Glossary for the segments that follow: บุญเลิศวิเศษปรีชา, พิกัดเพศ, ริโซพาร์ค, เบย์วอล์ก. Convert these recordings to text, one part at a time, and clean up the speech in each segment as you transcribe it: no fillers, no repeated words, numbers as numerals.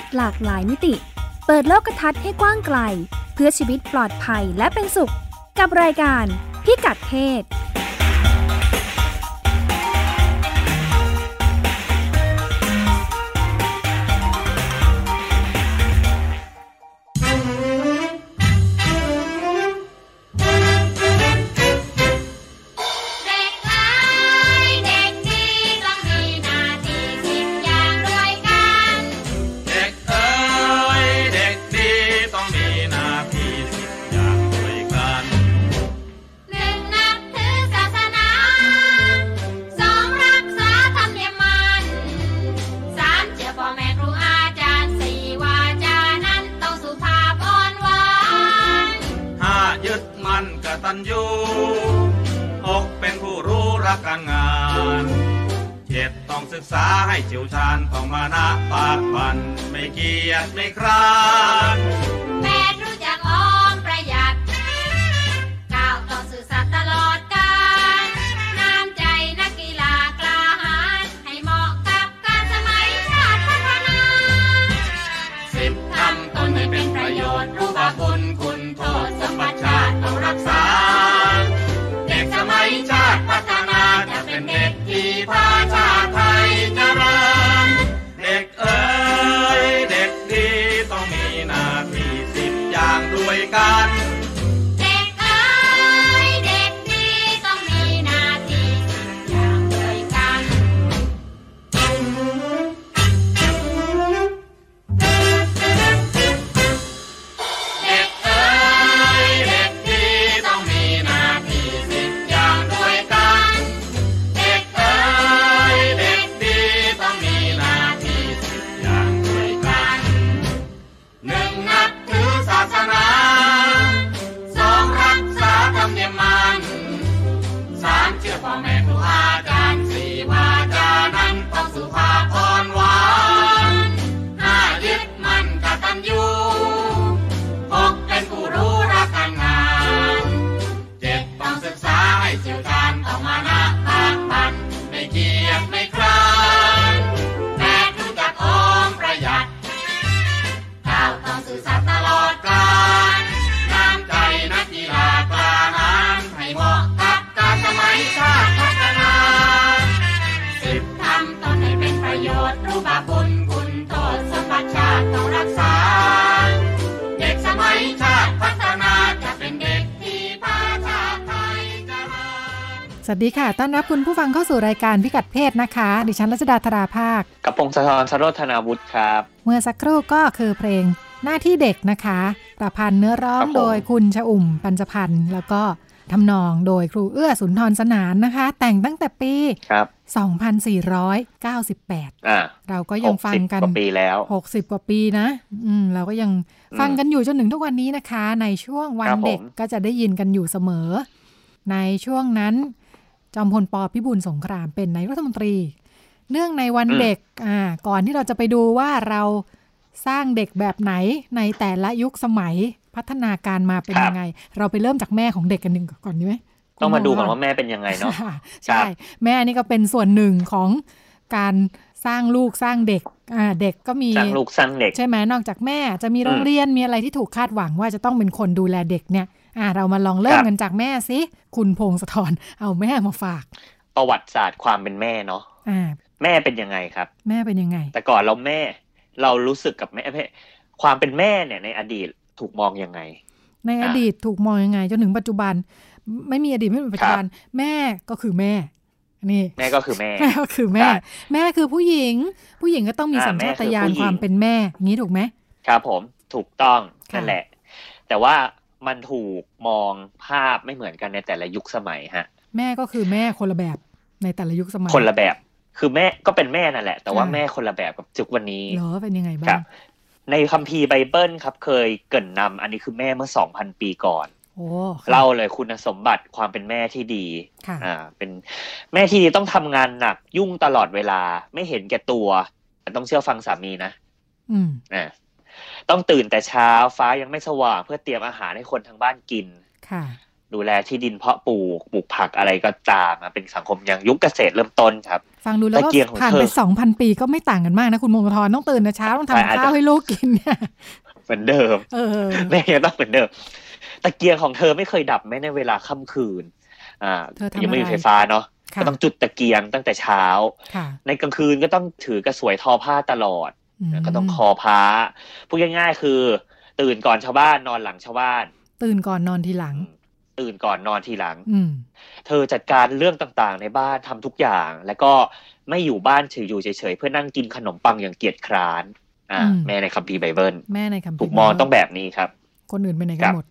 ศหลากหลายมิติเปิดโลกทัศน์ให้กว้างไกลเพื่อชีวิตปลอดภัยและเป็นสุขกับรายการพิกัดเพศสวัสดีค่ะต้อนรับคุณผู้ฟังเข้าสู่รายการพิกัดเพศนะคะดิฉันรัชดาธราภาคกับพงศธร ชโรธนาวุฒิครับเมื่อสักครู่ก็คือเพลงหน้าที่เด็กนะคะประพันธ์เนื้อร้องโดยคุณชอุ่มปัญจพันธ์แล้วก็ทำนองโดยครูเอื้อสุนทรสนานนะคะแต่งตั้งแต่ปี2498เราก็ยังฟังกัน60กว่าปีแล้ว60กว่าปีนะเราก็ยังฟังกันอยู่จนถึงทุกวันนี้นะคะในช่วงวันเด็กก็จะได้ยินกันอยู่เสมอในช่วงนั้นจอมพล ป.พิบูลสงครามเป็นนายกรัฐมนตรีเนื่องในวันเด็กก่อนที่เราจะไปดูว่าเราสร้างเด็กแบบไหนในแต่ละยุคสมัยพัฒนาการมาเป็นยังไงเราไปเริ่มจากแม่ของเด็กกันหนึ่งก่อนดีไหมต้องมาดูก่อนว่าแม่เป็นยังไงเนาะใช่แม่นี่ก็เป็นส่วนหนึ่งของการสร้างลูกสร้างเด็กเด็กก็มีสร้างลูกสร้างเด็กใช่ไหมนอกจากแม่จะมีโรงเรียนมีอะไรที่ถูกคาดหวังว่าจะต้องเป็นคนดูแลเด็กเนี่ยเรามาลองเริ่มกันจากแม่สิคุณพงศธรเอาแม่มาฝากประวัติศาสตร์ความเป็นแม่เนาะแม่เป็นยังไงครับแม่เป็นยังไงแต่ก่อนเรารู้สึกกับแม่ความเป็นแม่เนี่ยในอดีตถูกมองยังไงในอดีตถูกมองยังไงจนถึงปัจจุบันไม่มีอดีตไม่มีปัจจุบันแม่ก็คือแม่นี่แม่ก็คือแม่ก็คือแม่แม่คือผู้หญิงผู้หญิงก็ต้องมีสัญชาตญาณความเป็นแม่อย่างนี้ถูกไหมครับผมถูกต้องนั่นแหละแต่ว่ามันถูกมองภาพไม่เหมือนกันในแต่ละยุคสมัยฮะแม่ก็คือแม่คนละแบบในแต่ละยุคสมัยคนละแบบคือแม่ก็เป็นแม่นั่นแหละแต่ว่าแม่คนละแบบกับจุกวันนี้เหรอเป็นยังไงบ้างในคัมภีร์ไบเบิลครับเคยเกริ่นนำอันนี้คือแม่เมื่อ 2,000 ปีก่อนเล่าเลยคุณสมบัติความเป็นแม่ที่ดีเป็นแม่ที่ต้องทำงานหนักยุ่งตลอดเวลาไม่เห็นแก่ตัวต้องเชื่อฟังสามีนะต้องตื่นแต่เช้าฟ้ายังไม่สว่างเพื่อเตรียมอาหารให้คนทางบ้านกิน ดูแลที่ดินเพาะปลูกผักอะไรก็ตามเป็นสังคมยังยุคเกษตรเริ่มต้นครับฟังดูแล้วก็ผ่านไป 2,000 ปีก็ไม่ต่างกันมากนะคุณมงคลต้องตื่นนะเช้าต้องทำข้าวให้ลูกกินเนี่ยเหมือนเดิมแม่ยังต้องเหมือนเดิมตะเกียงของเธอไม่เคยดับแม้ในเวลาค่ำคืนยังไม่มีไฟฟ้าเนาะก็ต้องจุดตะเกียงตั้งแต่เช้าในกลางคืนก็ต้องถือกระสวยทอผ้าตลอดก็ต้องคอพระพูดง่ายๆคือตื่นก่อนชาวบ้านนอนหลังชาวบ้านตื่นก่อนนอนทีหลังเธอจัดการเรื่องต่างๆในบ้านทำทุกอย่างแล้วก็ไม่อยู่บ้านเฉยอยู่เฉยๆเพื่อนั่งกินขนมปังอย่างเกียจคร้านแม่ในคัมภีร์ไบเบิลถูกมองต้องแบบนี้ครับคนอื่นไปไหนกันหมด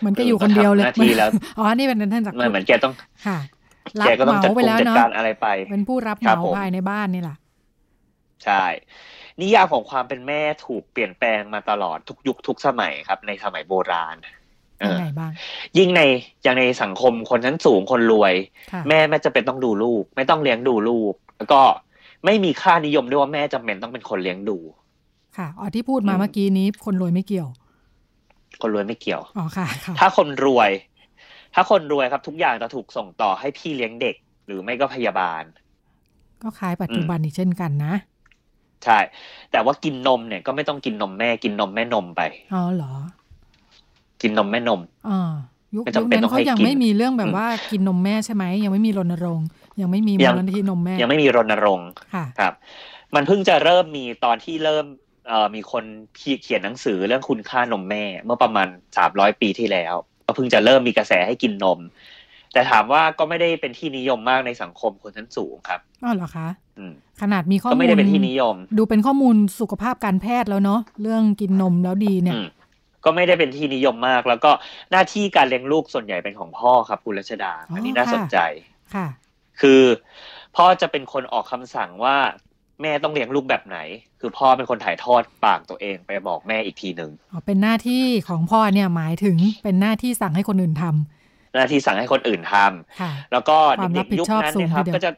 เหมือนแกอยู่คนเดียวเลยอ๋อนี่เป็นท่านจากเหมือนแกต้องแกก็ต้องจัดการอะไรไปเป็นผู้รับเหมาภายในบ้านนี่แหละใช่นิยามของความเป็นแม่ถูกเปลี่ยนแปลงมาตลอดทุกยุคทุกสมัยครับในสมัยโบราณยังไงบ้างยิ่งในอย่างในสังคมคนชั้นสูงคนรวยแม่จะเป็นต้องดูลูกไม่ต้องเลี้ยงดูลูกแล้วก็ไม่มีค่านิยมด้วยว่าแม่จำเป็นต้องเป็นคนเลี้ยงดูค่ะอ๋อที่พูดมาเมื่อกี้นี้คนรวยไม่เกี่ยวอ๋อค่ะถ้าคนรวยครับทุกอย่างจะถูกส่งต่อให้พี่เลี้ยงเด็กหรือไม่ก็พยาบาลก็คล้ายปัจจุบันอีกเช่นกันนะใช่แต่ว่ากินนมเนี่ยก็ไม่ต้องกินนมแม่กินนมแม่นมไปอ๋อเหรอกินนมแม่นมยุคนั้นเขายังไม่มีเรื่องแบบว่ากินนมแม่ใช่ไหมยังไม่มีรณรงค์ยังไม่มีมูลนิธินมแม่ยังไม่มีรณรงค์ครับมันเพิ่งจะเริ่มมีตอนที่เริ่มมีคนเขียนหนังสือเรื่องคุณค่านมแม่เมื่อประมาณ300ปีที่แล้วก็เพิ่งจะเริ่มมีกระแสให้กินนมแต่ถามว่าก็ไม่ได้เป็นที่นิยมมากในสังคมคนชั้นสูงครับอ๋อเหรอคะขนาดมีข้อมูลก็ไม่ได้เป็นที่นิยมดูเป็นข้อมูลสุขภาพการแพทย์แล้วเนาะเรื่องกินนมแล้วดีเนี่ยก็ไม่ได้เป็นที่นิยมมากแล้วก็หน้าที่การเลี้ยงลูกส่วนใหญ่เป็นของพ่อครับคุณรัชดาอันนี้น่าสนใจค่ะคือพ่อจะเป็นคนออกคำสั่งว่าแม่ต้องเลี้ยงลูกแบบไหนคือพ่อเป็นคนถ่ายทอดปากตัวเองไปบอกแม่อีกทีนึงอ๋อเป็นหน้าที่ของพ่อเนี่ยหมายถึงเป็นหน้าที่สั่งให้คนอื่นทำแล้วก็เด็กๆยุคนั้นนะครับก็จะ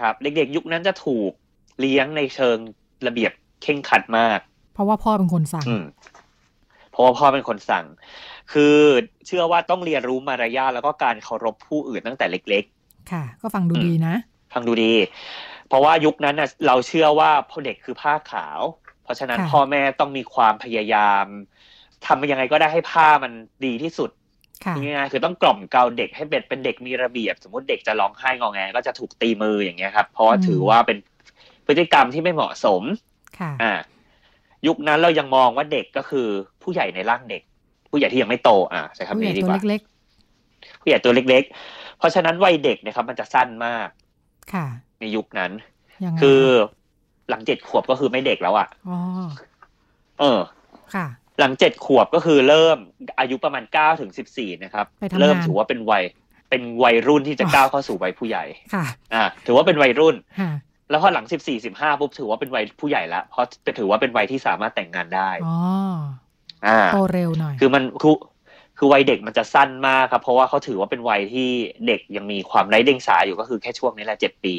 ครับเด็กๆยุคนั้นจะถูกเลี้ยงในเชิงระเบียบเข่งขัดมากเพราะว่าพ่อเป็นคนสั่งคือเชื่อว่าต้องเรียนรู้มารยาทแล้วก็การเคารพผู้อื่นตั้งแต่เล็กๆค่ะก็ฟังดูดีนะเพราะว่ายุคนั้นน่ะเราเชื่อว่าพ่อเด็กคือผ้าขาวเพราะฉะนั้นพ่อแม่ต้องมีความพยายามทำยังไงก็ได้ให้ผ้ามันดีที่สุดง่ายๆคือต้องกล่อมเกลาเด็กให้เป็นเด็กมีระเบียบสมมติเด็กจะร้องไห้งอแงก็จะถูกตีมืออย่างเงี้ยครับเพราะถือว่าเป็นพฤติกรรมที่ไม่เหมาะสมค่ะยุคนั้นเรายังมองว่าเด็กก็คือผู้ใหญ่ในร่างเด็กผู้ใหญ่ที่ยังไม่โตใช่ครับนี่ดีกว่าผู้ใหญ่ตัวเล็กๆเพราะฉะนั้นวัยเด็กนะครับมันจะสั้นมากค่ะในยุคนั้นคือหลัง7ขวบก็คือไม่เด็กแล้วอ่ะค่ะหลัง7ขวบก็คือเริ่มอายุประมาณ9ถึง14นะครับเริ่มถือว่าเป็นวัยรุ่นที่จะก้าวเข้าสู่วัยผู้ใหญ่ค่ะถือว่าเป็นวัยรุ่นแล้วพอหลัง14-15ปุ๊บถือว่าเป็นวัยผู้ใหญ่ละเพราะถือว่าเป็นวัยที่สามารถแต่งงานได้โตเร็วหน่อยคือมันคือวัยเด็กมันจะสั้นมากครับเพราะว่าเขาถือว่าเป็นวัยที่เด็กยังมีความไร้เดียงสาอยู่ก็คือแค่ช่วงนี้แหละ7ปี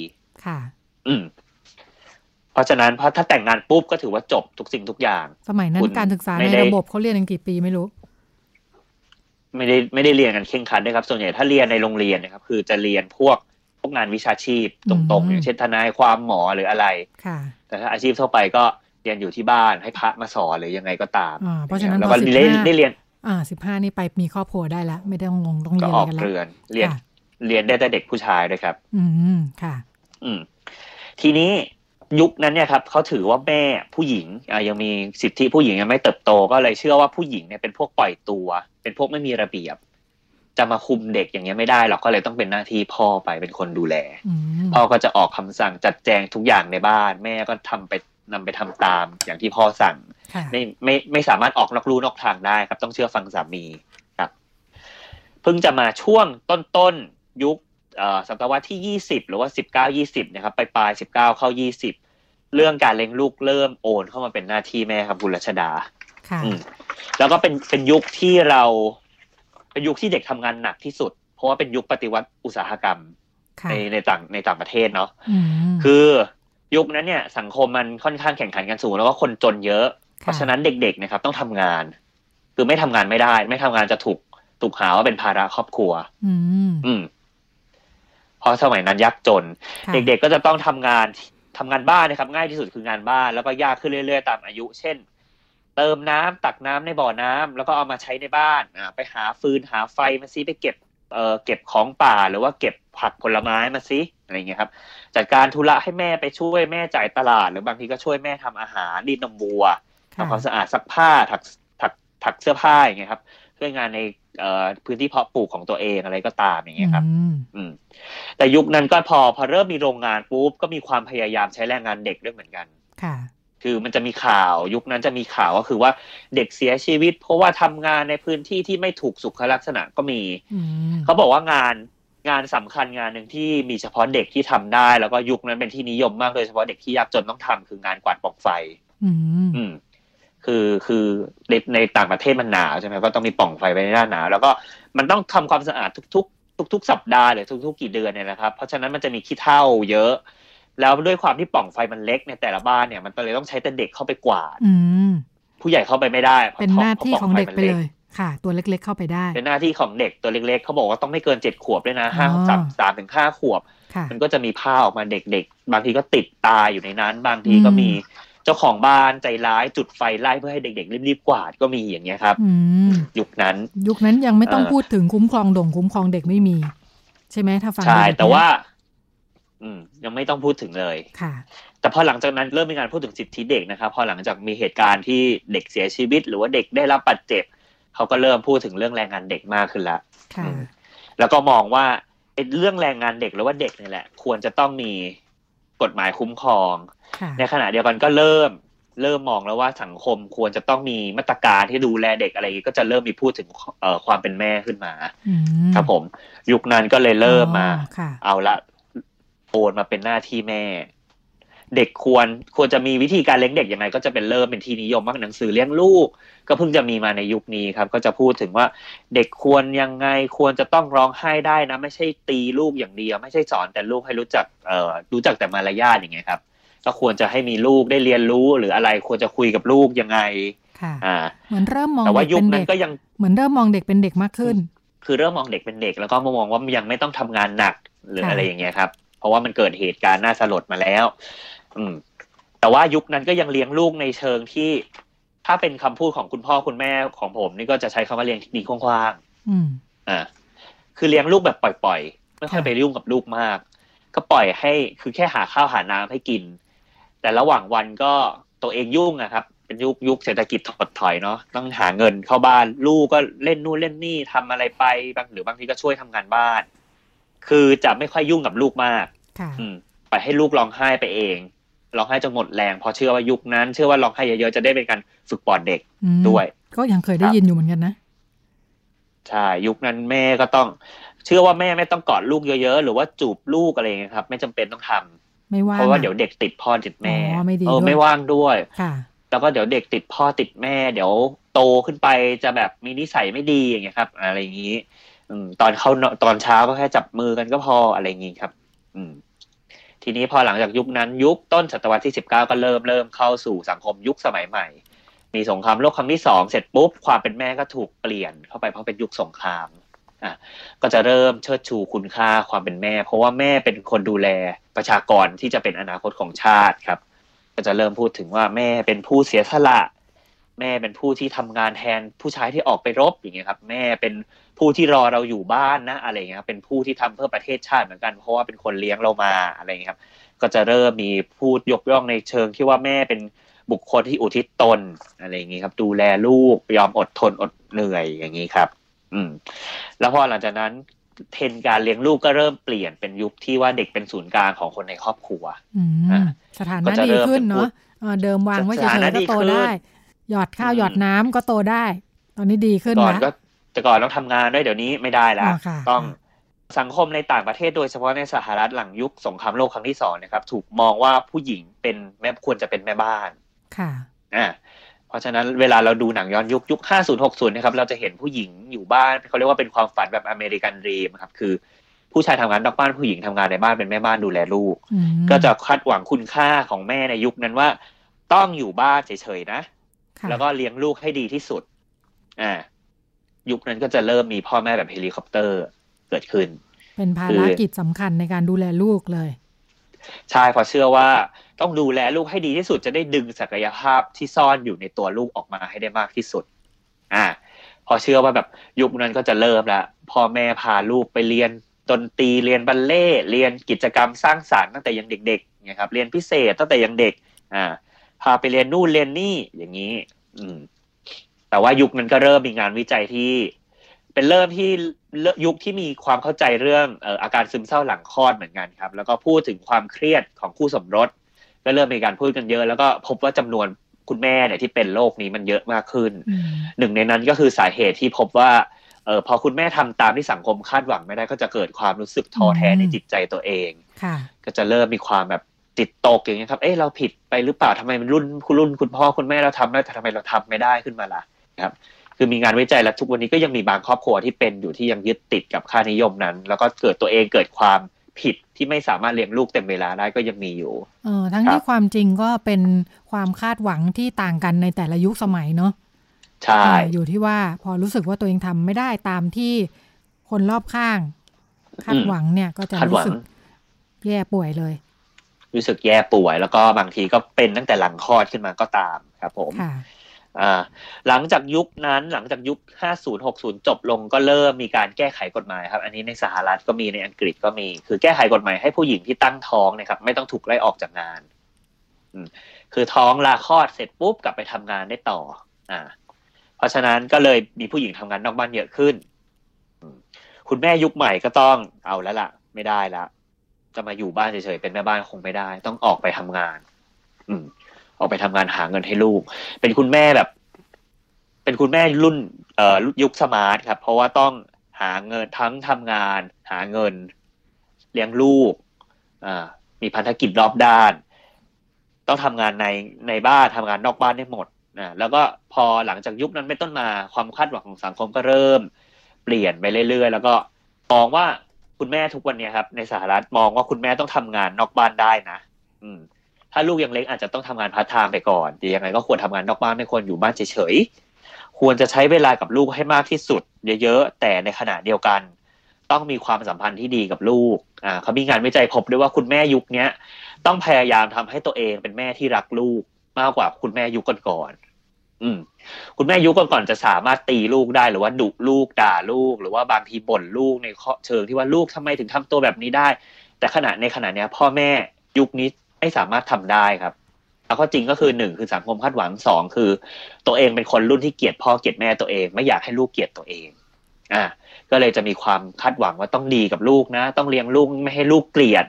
ค่ะเพราะฉะนั้นพอถ้าแต่งงานปุ๊บก็ถือว่าจบทุกสิ่งทุกอย่างสมัยนั้นการศึกษาในระบบเขาเรียนกันกี่ปีไม่รู้ไม่ได้เรียนกันเคร่งครัดด้วยครับส่วนใหญ่ถ้าเรียนในโรงเรียนนะครับคือจะเรียนพวกงานวิชาชีพตรงๆอย่างเช่นทนายความหมอหรืออะไรค่ะแต่ถ้าอาชีพทั่วไปก็เรียนอยู่ที่บ้านให้พระมาสอนหรือยังไงก็ตามเพราะฉะนั้นแล้วก็ได้เรียน15นี่ไปมีครอบครัวได้แล้วไม่ต้องเรียนกันแล้วเรียนได้แต่เด็กผู้ชายด้วยครับค่ะทีนี้ยุคนั้นเนี่ยครับเขาถือว่าแม่ผู้หญิงยังมีสิทธิผู้หญิงยังไม่เติบโตก็เลยเชื่อว่าผู้หญิงเนี่ยเป็นพวกปล่อยตัวเป็นพวกไม่มีระเบียบจะมาคุมเด็กอย่างเงี้ยไม่ได้หรอกก็เลยต้องเป็นหน้าที่พ่อไปเป็นคนดูแลพ่อก็จะออกคำสั่งจัดแจงทุกอย่างในบ้านแม่ก็นำไปทำตามอย่างที่พ่อสั่งไม่สามารถออกนอกลู่นอกทางได้ครับต้องเชื่อฟังสามีครับเพิ่งจะมาช่วงต้นยุคศตวรรษที่20หรือว่า19-20นะครับไปปลาย19เข้า20เรื่องการเลี้ยงลูกเริ่มโอนเข้ามาเป็นหน้าที่แม่ครับคุณรัชดาค่ะแล้วก็เป็นยุคที่เราเป็นยุคที่เด็กทำงานหนักที่สุดเพราะว่าเป็นยุคปฏิวัติอุตสาหกรรมในต่างประเทศเนาะคือยุคนั้นเนี่ยสังคมมันค่อนข้างแข่งขันกันสูงแล้วก็คนจนเยอะเพราะฉะนั้นเด็กๆนะครับต้องทำงานคือไม่ทำงานไม่ได้ไม่ทำงานจะถูก ถูกหาว่าเป็นภาระครอบครัวเพราะสมัยนั้นยากจนเด็กๆก็จะต้องทำงานบ้านนะครับง่ายที่สุดคืองานบ้านแล้วก็ยากขึ้นเรื่อยๆตามอายุเช่นเติมน้ำตักน้ำในบ่อน้ำแล้วก็เอามาใช้ในบ้านไปหาฟืนหาไฟมาซิไปเก็บของป่าหรือว่าเก็บผักผลไม้มาซิอะไรเงี้ยครับจัดการธุระให้แม่ไปช่วยแม่จ่ายตลาดหรือบางทีก็ช่วยแม่ทำอาหารรีดนมวัวทำความสะอาดซักผ้าถักเสื้อผ้าอย่างเงี้ยครับช่วยงานในพื้นที่เพาะปลูกของตัวเองอะไรก็ตามอย่างเงี้ยครับแต่ยุคนั้นก็พอเริ่มมีโรงงานปุ๊บก็มีความพยายามใช้แรงงานเด็กด้วยเหมือนกันคือมันจะมีข่าวยุคนั้นจะมีข่าวก็คือว่าเด็กเสียชีวิตเพราะว่าทำงานในพื้นที่ที่ไม่ถูกสุขลักษณะก็มีเขาบอกว่างานสำคัญงานหนึ่งที่มีเฉพาะเด็กที่ทำได้แล้วก็ยุคนั้นเป็นที่นิยมมากโดยเฉพาะเด็กที่ยากจนต้องทำคืองานกวาดปล่องไฟคือในต่างประเทศมันหนาวใช่ไหมก็ต้องมีปล่องไฟไปในหน้าหนาวแล้วก็มันต้องทำความสะอาดทุกสัปดาห์หรือทุกกี่เดือนเนี่ยนะครับเพราะฉะนั้นมันจะมีขี้เถ้าเยอะแล้วด้วยความที่ปล่องไฟมันเล็กในแต่ละบ้านเนี่ยมันเลยต้องใช้แต่เด็กเข้าไปกวาดผู้ใหญ่เข้าไปไม่ได้เป็นหน้าที่ของเด็กไปเลยค่ะตัวเล็กๆเข้าไปได้เป็นหน้าที่ของเด็กตัวเล็กๆเขาบอกว่าต้องไม่เกิน7 ขวบด้วยนะ3 ถึง 5 ขวบมันก็จะมีผ้าออกมาเด็กๆบางทีก็ติดตาอยู่ในนั้นบางทีก็มีเจ้าของบ้านใจร้ายจุดไฟไล่เพื่อให้เด็กๆรีบๆกวาดก็มีอย่างเงี้ยครับยุคนั้นยังไม่ต้องพูดถึงคุ้มครองเด็กไม่มีใช่ไหมถ้าฟังใช่แต่ว่ายังไม่ต้องพูดถึงเลยค่ะแต่พอหลังจากนั้นเริ่มมีการพูดถึงสิทธิเด็กนะครับพอหลังจากมีเหตุการณ์ที่เด็กเสียชีวิตหรือว่าเด็กได้รับบาดเจ็บเขาก็เริ่มพูดถึงเรื่องแรงงานเด็กมากขึ้นละค่ะแล้วก็มองว่าเรื่องแรงงานเด็กหรือว่าเด็กนี่แหละควรจะต้องมีกฎหมายคุ้มครองในขณะเดียวกันก็เริ่มมองแล้วว่าสังคมควรจะต้องมีมาตรการที่ดูแลเด็กอะไรก็จะเริ่มมีพูดถึงความเป็นแม่ขึ้นมาครับผมยุคนั้นก็เลยเริ่มมาเอาละโอนมาเป็นหน้าที่แม่เด็กควรจะมีวิธีการเลี้ยงเด็กยังไงก็จะเป็นเริ่มเป็นที่นิยมมากหนังสือเลี้ยงลูกก็เพิ่งจะมีมาในยุคนี้ครับก็จะพูดถึงว่าเด็กควรยังไงควรจะต้องร้องไห้ได้นะไม่ใช่ตีลูกอย่างเดียวไม่ใช่สอนแต่ลูกให้รู้จักแต่มารยาทอย่างเงี้ยครับก็ควรจะให้มีลูกได้เรียนรู้หรืออะไรควรจะคุยกับลูกยังไงเหมือนเริ่มมองแต่ว่ายุคนั้นก็ยังเหมือนเริ่มมองเด็กเป็นเด็กมากขึ้นคือเริ่มมองเด็กเป็นเด็กแล้วก็มองว่ายังไม่ต้องทำงานหนักหรืออะไรอย่างเงี้ยครับเพราะว่ามันเกิดเหตุการณ์น่าสลดมาแล้วแต่ว่ายุคนั้นก็ยังเลี้ยงลูกในเชิงที่ถ้าเป็นคำพูดของคุณพ่อคุณแม่ของผมนี่ก็จะใช้คำว่าเลี้ยงทิ้งขว้างๆคือเลี้ยงลูกแบบปล่อยๆไม่ค่อยไปยุ่งกับลูกมากก็ปล่อยให้คือแค่หาข้าวหาน้ำให้กินแต่ระหว่างวันก็ตัวเองยุ่งนะครับเป็นยุคเศรษฐกิจถดถอยเนาะต้องหาเงินเข้าบ้านลูกก็เล่นนู่นเล่นนี่ทำอะไรไปหรือบางทีก็ช่วยทำงานบ้านคือจะไม่ค่อยยุ่งกับลูกมากไปให้ลูกร้องไห้ไปเองร้องไห้จนหมดแรงพอเชื่อว่ายุคนั้นเชื่อว่าร้องไห้เยอะๆจะได้เป็นการฝึกปอดเด็กด้วยก็ยังเคยได้ยินอยู่เหมือนกันนะใช่ยุคนั้นแม่ก็ต้องเชื่อว่าแม่ไม่ต้องกอดลูกเยอะๆหรือว่าจูบลูกอะไรอย่างเงี้ยครับไม่จำเป็นต้องทำไม่ว่างเพราะว่าเดี๋ยวเด็กติดพ่อติดแม่ไม่ว่างด้วยแล้วก็เดี๋ยวเด็กติดพ่อติดแม่เดี๋ยวโตขึ้นไปจะแบบมีนิสัยไม่ดีอย่างเงี้ยครับอะไรอย่างนี้ตอนเช้าก็แค่จับมือกันก็พออะไรอย่างนี้ครับทีนี้พอหลังจากยุคนั้นยุคต้นศตวรรษที่19ก็เริ่มเข้าสู่สังคมยุคสมัยใหม่มีสงครามโลกครั้งที่2เสร็จปุ๊บความเป็นแม่ก็ถูกเปลี่ยนเข้าไปเพราะเป็นยุคสงครามก็จะเริ่มเชิดชูคุณค่าความเป็นแม่เพราะว่าแม่เป็นคนดูแลประชากรที่จะเป็นอนาคตของชาติครับก็จะเริ่มพูดถึงว่าแม่เป็นผู้เสียสละแม่เป็นผู้ที่ทำงานแทนผู้ชายที่ออกไปรบอย่างเงี้ยครับแม่เป็นผู้ที่รอเราอยู่บ้านนะอะไรเงี้ยเป็นผู้ที่ทำเพื่อประเทศชาติเหมือนกันเพราะว่าเป็นคนเลี้ยงเรามาอะไรเงี้ยครับก็จะเริ่มมีพูดยกย่องในเชิงที่ว่าแม่เป็นบุคคลที่อุทิศตนอะไรเงี้ยครับดูแลลูกยอมอดทนอดเหนื่อยอย่างนี้ครับแล้วพอหลังจากนั้นเทรนด์การเลี้ยงลูกก็เริ่มเปลี่ยนเป็นยุคที่ว่าเด็กเป็นศูนย์กลางของคนในครอบครัวสถานะดีขึ้นเนาะเดิมวางไว้เฉยๆก็โตได้หยอดข้าวหยอดน้ำก็โตได้ตอนนี้ดีขึ้นนะแต่ก่อนต้องทำงานด้วยเดี๋ยวนี้ไม่ได้แล้วต้องสังคมในต่างประเทศโดยเฉพาะในสหรัฐหลังยุคสงครามโลกครั้งที่2นะครับถูกมองว่าผู้หญิงเป็นควรจะเป็นแม่บ้านค่ะเพราะฉะนั้นเวลาเราดูหนังย้อนยุค50-60นะครับเราจะเห็นผู้หญิงอยู่บ้านเขาเรียกว่าเป็นความฝันแบบอเมริกันดรีมครับคือผู้ชายทำงานนอกบ้านผู้หญิงทำงานในบ้านเป็นแม่บ้านดูแลลูกก็จะคาดหวังคุณค่าของแม่ในยุคนั้นว่าต้องอยู่บ้านเฉยๆนะแล้วก็เลี้ยงลูกให้ดีที่สุด ยุคนั้นก็จะเริ่มมีพ่อแม่แบบเฮลิคอปเตอร์เกิดขึ้นเป็นภารกิจสำคัญในการดูแลลูกเลยใช่เพราะเชื่อว่าต้องดูแลลูกให้ดีที่สุดจะได้ดึงศักยภาพที่ซ่อนอยู่ในตัวลูกออกมาให้ได้มากที่สุดพอเชื่อว่าแบบยุคนั้นก็จะเริ่มละพ่อแม่พาลูกไปเรียนดนตรีเรียนบัลเล่ต์เรียนกิจกรรมสร้างสรรค์ตั้งแต่ยังเด็กๆนะครับเรียนพิเศษตั้งแต่ยังเด็กพาไปเรียนนู่นเรียนนี่อย่างนี้แต่ว่ายุคนั้นก็เริ่มมีงานวิจัยที่เป็นเริ่มที่ยุคที่มีความเข้าใจเรื่องอาการซึมเศร้าหลังคลอดเหมือนกันครับแล้วก็พูดถึงความเครียดของคู่สมรสก็เริ่มมีการพูดกันเยอะแล้วก็พบว่าจำนวนคุณแม่เนี่ยที่เป็นโรคนี้มันเยอะมากขึ้นหนึ่งในนั้นก็คือสาเหตุที่พบว่าพอคุณแม่ทำตามที่สังคมคาดหวังไม่ได้ก็จะเกิดความรู้สึกท้อแท้ในจิตใจตัวเองก็จะเริ่มมีความแบบจิตตกอย่างเงี้ยครับเอ๊ะเราผิดไปหรือเปล่าทำไมมันรุ่นคุณพ่อคุณแม่เราทำได้แต่ทำไมเราทำไม่ได้ขึ้นมาล่ะครับคือมีงานวิจัยและทุกวันนี้ก็ยังมีบางครอบครัวที่เป็นอยู่ที่ยังยึดติดกับค่านิยมนั้นแล้วก็เกิดตัวเองเกิดความผิดที่ไม่สามารถเลี้ยงลูกเต็มเวลาได้ก็ยังมีอยู่ทั้งที่ความจริงก็เป็นความคาดหวังที่ต่างกันในแต่ละยุคสมัยเนาะใช่อยู่ที่ว่าพอรู้สึกว่าตัวเองทำไม่ได้ตามที่คนรอบข้างคาดหวังเนี่ยก็จะรู้สึกแย่ป่วยเลยรู้สึกแย่ป่วยแล้วก็บางทีก็เป็นตั้งแต่หลังคลอดขึ้นมาก็ตามครับผมหลังจากยุคนั้นหลังจากยุค 50-60 จบลงก็เริ่มมีการแก้ไขกฎหมายครับอันนี้ในสหรัฐก็มีในอังกฤษก็มีคือแก้ไขกฎหมายให้ผู้หญิงที่ตั้งท้องนะครับไม่ต้องถูกไล่ออกจากงานคือท้องลาคลอดเสร็จปุ๊บกลับไปทำงานได้ต่อเพราะฉะนั้นก็เลยมีผู้หญิงทำงานนอกบ้านเยอะขึ้นคุณแม่ยุคใหม่ก็ต้องเอาแล้วล่ะไม่ได้ละจะมาอยู่บ้านเฉยๆเป็นแม่บ้านคงไม่ได้ต้องออกไปทำงานออกไปทำงานหาเงินให้ลูกเป็นคุณแม่แบบเป็นคุณแม่รุ่นยุคสมาร์ทครับเพราะว่าต้องหาเงินทั้งทำงานหาเงินเลี้ยงลูกมีพันธกิจรอบด้านต้องทำงานในบ้านทำงานนอกบ้านได้หมดแล้วก็พอหลังจากยุคนั้นเป็นต้นมาความคาดหวังของสังคมก็เริ่มเปลี่ยนไปเรื่อยๆแล้วก็มองว่าคุณแม่ทุกวันนี้ครับในสหรัฐมองว่าคุณแม่ต้องทำงานนอกบ้านได้นะถ้าลูกยังเล็กอาจจะต้องทำงานพาร์ทไทม์ไปก่อนแต่ยังไงก็ควรทำงานนอกบ้านไม่ควรอยู่บ้านเฉยๆควรจะใช้เวลากับลูกให้มากที่สุดเยอะๆแต่ในขณะเดียวกันต้องมีความสัมพันธ์ที่ดีกับลูกเขามีงานวิจัยพบด้วยว่าคุณแม่ยุคนี้ต้องพยายามทำให้ตัวเองเป็นแม่ที่รักลูกมากกว่าคุณแม่ยุคก่อนคุณแม่ยุคก่อนจะสามารถตีลูกได้หรือว่าดุลูกด่าลูกหรือว่าบางทีบ่นลูกในเชิงที่ว่าลูกทำไมถึงทำตัวแบบนี้ได้แต่ในขณะนี้พ่อแม่ยุคนี้ไม่สามารถทำได้ครับแล้วก็จริงก็คือ1คือสังคมคาดหวัง2คือตัวเองเป็นคนรุ่นที่เกลียดพ่อเกลียดแม่ตัวเองไม่อยากให้ลูกเกลียดตัวเองก็เลยจะมีความคาดหวังว่าต้องดีกับลูกนะต้องเลี้ยงลูกไม่ให้ลูกเกลียด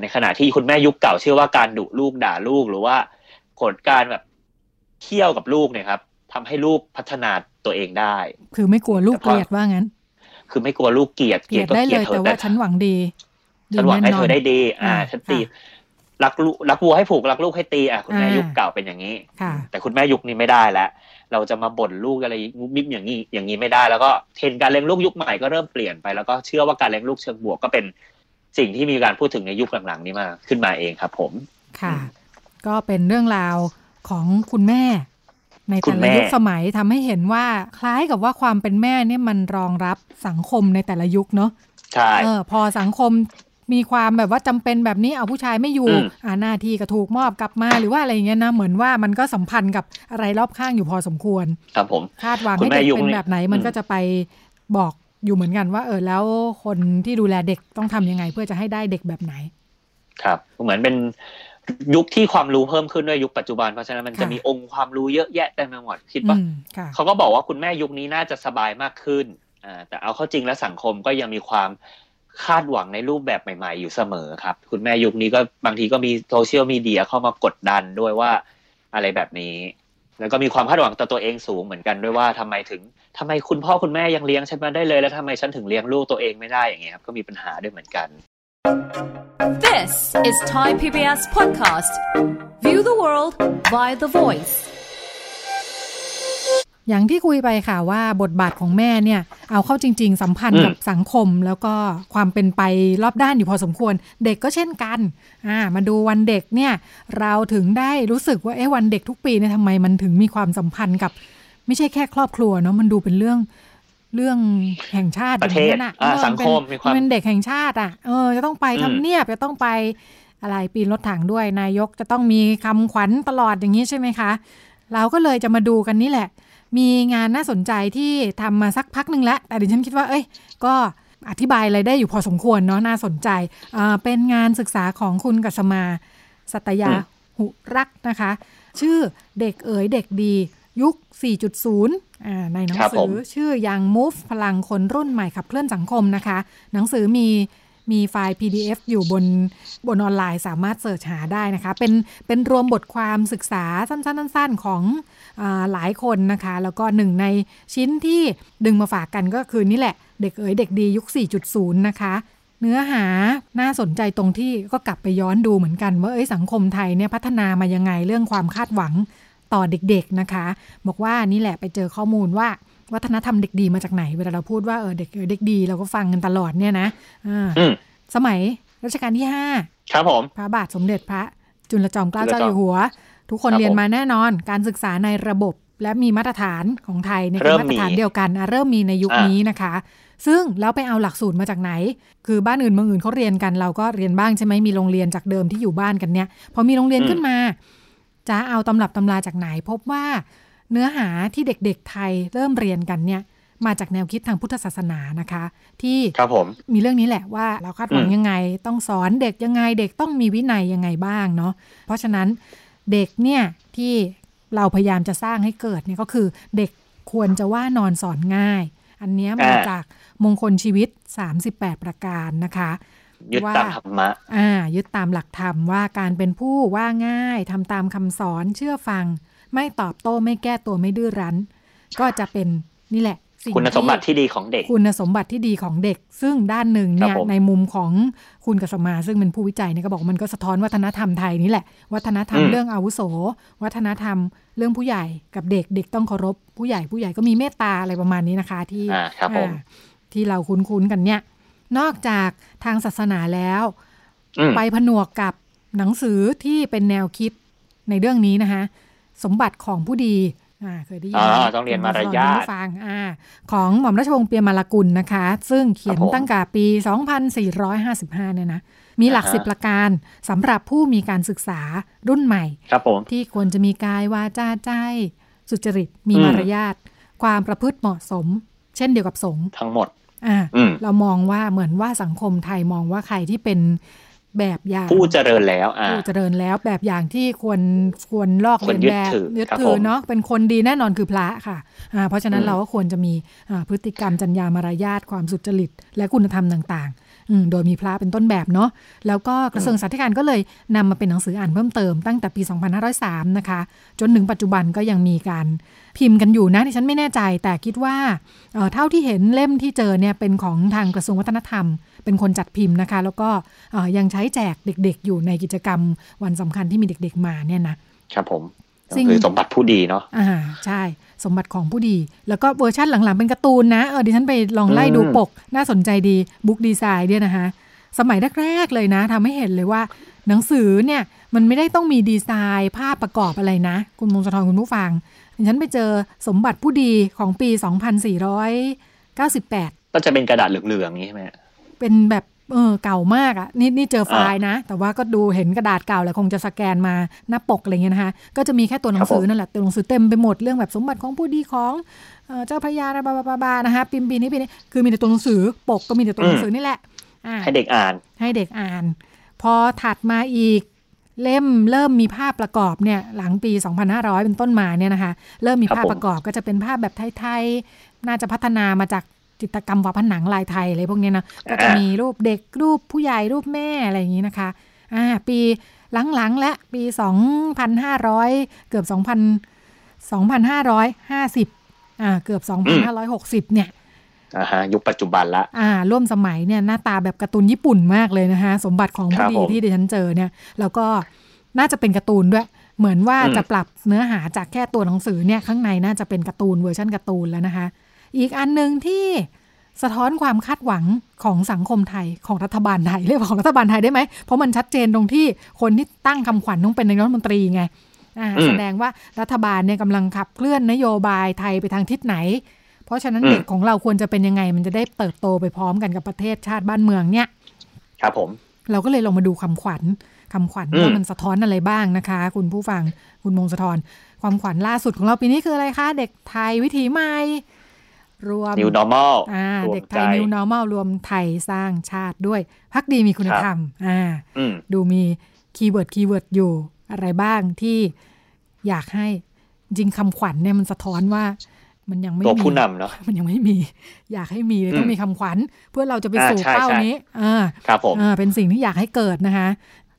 ในขณะที่คุณแม่ยุคเก่าเชื่อว่าการดุลูกด่าลูกหรือว่ากดการแบบเที่ยวกับลูกเนี่ยครับทำให้ลูกพัฒนาตัวเองได้คือไม่กลัวลูกเกลียดว่างั้นคือไม่กลัวลูกเกลียดได้เลยแต่ว่าฉันหวังดีฉันหวังให้เธอได้ดีฉันตีรักลูกรักวัวให้ผูกรักลูกให้ตีคุณแม่ยุคเก่าเป็นอย่างนี้แต่คุณแม่ยุคนี้ไม่ได้แล้วเราจะมาบ่นลูกอะไรงุบมิบอย่างนี้ไม่ได้แล้วก็เทรนด์การเลี้ยงลูกยุคใหม่ก็เริ่มเปลี่ยนไปแล้วก็เชื่อว่าการเลี้ยงลูกเชิงบวกก็เป็นสิ่งที่มีการพูดถึงในยุคหลังๆนี้มาขึ้นมาเองครับผมค่ะก็เป็นเรื่องราวของคุณแม่ในแต่ละยุคสมัยทำให้เห็นว่าคล้ายกับว่าความเป็นแม่เนี่ยมันรองรับสังคมในแต่ละยุคเนาะใช่พอสังคมมีความแบบว่าจำเป็นแบบนี้เอาผู้ชายไม่อยู่หน้าที่ก็ถูกมอบกลับมาหรือว่าอะไรอย่างเงี้ยนะเหมือนว่ามันก็สัมพันธ์กับอะไรรอบข้างอยู่พอสมควรครับผมคาดหวังให้เด็กเป็นแบบไหนมันก็จะไปบอกอยู่เหมือนกันว่าแล้วคนที่ดูแลเด็กต้องทำยังไงเพื่อจะให้ได้เด็กแบบไหนครับเหมือนเป็นยุคที่ความรู้เพิ่มขึ้นด้วยยุคปัจจุบันเพราะฉะนั้นมันจะมีองค์ความรู้เยอะแยะเต็มไปหมดคิดว่าเขาก็บอกว่าคุณแม่ยุคนี้น่าจะสบายมากขึ้นแต่เอาเข้าจริงแล้วสังคมก็ยังมีความคาดหวังในรูปแบบใหม่ๆอยู่เสมอครับคุณแม่ยุคนี้ก็บางทีก็มีโซเชียลมีเดียเข้ามากดดันด้วยว่าอะไรแบบนี้แล้วก็มีความคาดหวังต่อตัวเองสูงเหมือนกันด้วยว่าทำไมคุณพ่อคุณแม่ยังเลี้ยงฉันมาได้เลยแล้วทำไมฉันถึงเลี้ยงลูกตัวเองไม่ได้อย่างเงี้ยครับก็มีปัญหาด้วยเหมือนกันThis is Thai PBS podcast. View the world via the voice. อย่างที่คุยไปค่ะว่าบทบาทของแม่เนี่ยเอาเข้าจริงๆสัมพันธ์กับสังคมแล้วก็ความเป็นไปรอบด้านอยู่พอสมควรเด็กก็เช่นกันมาดูวันเด็กเนี่ยเราถึงได้รู้สึกว่าวันเด็กทุกปีเนี่ยทำไมมันถึงมีความสัมพันธ์กับไม่ใช่แค่ครอบครัวเนาะมันดูเป็นเรื่อง เรื่องแห่งชาติประเทศสังคมมีความเป็นเด็กแห่งชาติอ่ะจะต้องไปทำเนียบจะต้องไปอะไรปีนรถถังด้วยนายกจะต้องมีคำขวัญตลอดอย่างนี้ใช่ไหมคะเราก็เลยจะมาดูกันนี่แหละมีงานน่าสนใจที่ทำมาสักพักนึงแล้วแต่ดิฉันคิดว่าก็อธิบายอะไรได้อยู่พอสมควรเนาะน่าสนใจเป็นงานศึกษาของคุณกัสมาสัตยาหุรักษ์นะคะชื่อเด็กเอ๋ยเด็กดียุค 4.0 ในหนังสือชื่อ Young Move พลังคนรุ่นใหม่ขับเคลื่อนสังคมนะคะหนังสือมีไฟล์ PDF อยู่บนออนไลน์สามารถเสิร์ชหาได้นะคะเป็นรวมบทความศึกษาสั้นๆของหลายคนนะคะแล้วก็หนึ่งในชิ้นที่ดึงมาฝากกันก็คือนี่แหละเด็กเอ๋ยเด็กดียุค 4.0 นะคะเนื้อหาน่าสนใจตรงที่ก็กลับไปย้อนดูเหมือนกันว่าสังคมไทยเนี่ยพัฒนามายังไงเรื่องความคาดหวังต่อเด็กๆนะคะบอกว่านี่แหละไปเจอข้อมูลว่าวัฒนธรรมเด็กดีมาจากไหนเวลาเราพูดว่าเด็กเด็กดีเราก็ฟังกันตลอดเนี่ยนะสมัยรัชกาลที่5ครับผมพระบาทสมเด็จพระจุลจอมเกล้าเจ้าอยู่หัวทุกคนเรียนมาแน่นอนการศึกษาในระบบและมีมาตรฐานของไทยในมาตรฐานเดียวกันเริ่มมีในยุคนี้นะคะซึ่งแล้วไปเอาหลักสูตรมาจากไหนคือบ้านอื่นเมืองอื่นเขาเรียนกันเราก็เรียนบ้างใช่ไหมมีโรงเรียนจากเดิมที่อยู่บ้านกันเนี่ยพอมีโรงเรียนขึ้นมาจะเอาตำรับตำราจากไหนพบว่าเนื้อหาที่เด็กๆไทยเริ่มเรียนกันเนี่ยมาจากแนวคิดทางพุทธศาสนานะคะที่มีเรื่องนี้แหละว่าเราคาดหวังยังไงต้องสอนเด็กยังไงเด็กต้องมีวินัยยังไงบ้างเนาะเพราะฉะนั้นเด็กเนี่ยที่เราพยายามจะสร้างให้เกิดเนี่ยก็คือเด็กควรจะว่านอนสอนง่ายอันนี้มาจากมงคลชีวิต38ประการนะคะยึดตามธรรมะยึดตามหลักธรรมว่าการเป็นผู้ว่าง่ายทำตามคำสอนเชื่อฟังไม่ตอบโต้ไม่แก้ตัวไม่ดื้อรั้นก็จะเป็นนี่แหละคุณสมบัติที่ดีของเด็กคุณสมบัติที่ดีของเด็กซึ่งด้านหนึ่งเนี่ยในมุมของคุณกัสมาซึ่งเป็นผู้วิจัยเนี่ยก็บอกมันก็สะท้อนวัฒนธรรมไทยนี่แหละวัฒนธรรมเรื่องอาวุโสวัฒนธรรมเรื่องผู้ใหญ่กับเด็กเด็กต้องเคารพผู้ใหญ่ผู้ใหญ่ก็มีเมตตาอะไรประมาณนี้นะคะที่เราคุ้นๆกันเนี่ยนอกจากทางศาสนาแล้วไปผนวกกับหนังสือที่เป็นแนวคิดในเรื่องนี้นะคะสมบัติของผู้ดีเคยได้ยินต้องเรียนมารยาทของหม่อมราชวงศ์เปียมาลากุลนะคะซึ่งเขียนตั้งแต่ปี 2455 เนี่ยนะมีหลัก10ประการสำหรับผู้มีการศึกษารุ่นใหม่ที่ควรจะมีกายวาจาใจสุจริตมีมารยาทความประพฤติเหมาะสมเช่นเดียวกับสงฆ์ทั้งหมดเรามองว่าเหมือนว่าสังคมไทยมองว่าใครที่เป็นแบบอย่างผู้เจริญแล้วผู้เจริญแล้วแบบอย่างที่ควรลอกเลียนแบบยึดถือเนาะเป็นคนดีแน่นอนคือพระค่ะเพราะฉะนั้นเราก็ควรจะมีพฤติกรรมจรรยามารยาทความสุจริตและคุณธรรมต่างๆโดยมีพระเป็นต้นแบบเนาะแล้วก็กระทรวงสาธารณสุขก็เลยนำมาเป็นหนังสืออ่านเพิ่มเติมตั้งแต่ปี2503นะคะจนถึงปัจจุบันก็ยังมีการพิมพ์กันอยู่นะที่ฉันไม่แน่ใจแต่คิดว่าเท่าที่เห็นเล่มที่เจอเนี่ยเป็นของทางกระทรวงวัฒนธรรมเป็นคนจัดพิมพ์นะคะแล้วก็ยังใช้แจกเด็กๆอยู่ในกิจกรรมวันสำคัญที่มีเด็กๆมาเนี่ยนะครับผมคือสมบัติผู้ดีเนาะใช่สมบัติของผู้ดีแล้วก็เวอร์ชันหลังๆเป็นการ์ตูนนะดิฉันไปลองไล่ดูปกน่าสนใจดีบุ๊กดีไซน์เนี่ยนะคะสมัยแรกๆเลยนะทำให้เห็นเลยว่าหนังสือเนี่ยมันไม่ได้ต้องมีดีไซน์ภาพประกอบอะไรนะคุณมงคลคุณผู้ฟังดิฉันไปเจอสมบัติผู้ดีของปี2498ก็จะเป็นกระดาษเหลืองๆอย่างนี้ใช่ไหมเป็นแบบเก่ามากอ่ะนี่เจอไฟล์นะแต่ว่าก็ดูเห็นกระดาษเก่าแหละคงจะสแกนมาหน้าปกอะไรเงี้ยนะคะก็จะมีแค่ตัวหนังสือนั่นแหละตัวหนังสือเต็มไปหมดเรื่องแบบสมบัติของผู้ดีของเจ้าพระยาบาบานะคะปีนี้คือมีแต่ตัวหนังสือปกก็มีแต่ตัวหนังสือนี่แหละให้เด็กอ่านพอถัดมาอีกเล่มเริ่มมีภาพประกอบเนี่ยหลังปี2500เป็นต้นมาเนี่ยนะคะเริ่มมีภาพประกอบก็จะเป็นภาพแบบไทยๆน่าจะพัฒนามาจากจิตรกรรมฝาผนังลายไทยอะไรพวกนี้นะก็จะมีรูปเด็กรูปผู้ใหญ่รูปแม่อะไรอย่างนี้นะคะปีหลังๆและปี2500เกือบ2550เกือบ2560เนี่ยยุคปัจจุบันละร่วมสมัยเนี่ยหน้าตาแบบการ์ตูนญี่ปุ่นมากเลยนะคะสมบัติของผู้ดีที่ดิฉันเจอเนี่ยแล้วก็น่าจะเป็นการ์ตูนด้วยเหมือนว่าจะปรับเนื้อหาจากแค่ตัวหนังสือเนี่ยข้างในน่าจะเป็นการ์ตูนเวอร์ชันการ์ตูนแล้วนะคะอีกอันนึงที่สะท้อนความคาดหวังของสังคมไทยของรัฐบาลไทยเรียกว่าของรัฐบาลไทยได้ไหมเพราะมันชัดเจนตรงที่คนที่ตั้งคำขวัญต้องเป็นนายกรัฐมนตรีไงแสดงว่ารัฐบาลเนี่ยกำลังขับเคลื่อนนโยบายไทยไปทางทิศไหน เพราะฉะนั้นเด็กของเราควรจะเป็นยังไงมันจะได้เติบโตไปพร้อมกันกับประเทศชาติบ้านเมืองเนี่ยครับผมเราก็เลยลงมาดูคำขวัญว่ามันสะท้อนอะไรบ้างนะคะคุณผู้ฟังคุณมงคลธรความขวัญล่าสุดของเราปีนี้คืออะไรคะเด็กไทยวิถีใหม่รวม New Normal เด็กไทย New Normal รวมไทยสร้างชาติด้วยภักดีมีคุณธรรมดูมีคีย์เวิร์ดอยู่อะไรบ้างที่อยากให้จริงคำขวัญเนี่ยมันสะท้อนว่ามันยังไม่มีตัวผู้นำเนาะมันยังไม่มีอยากให้มีเลยต้องมีคำขวัญเพื่อเราจะไปสู่เป้านี้ครับผมเป็นสิ่งที่อยากให้เกิดนะคะ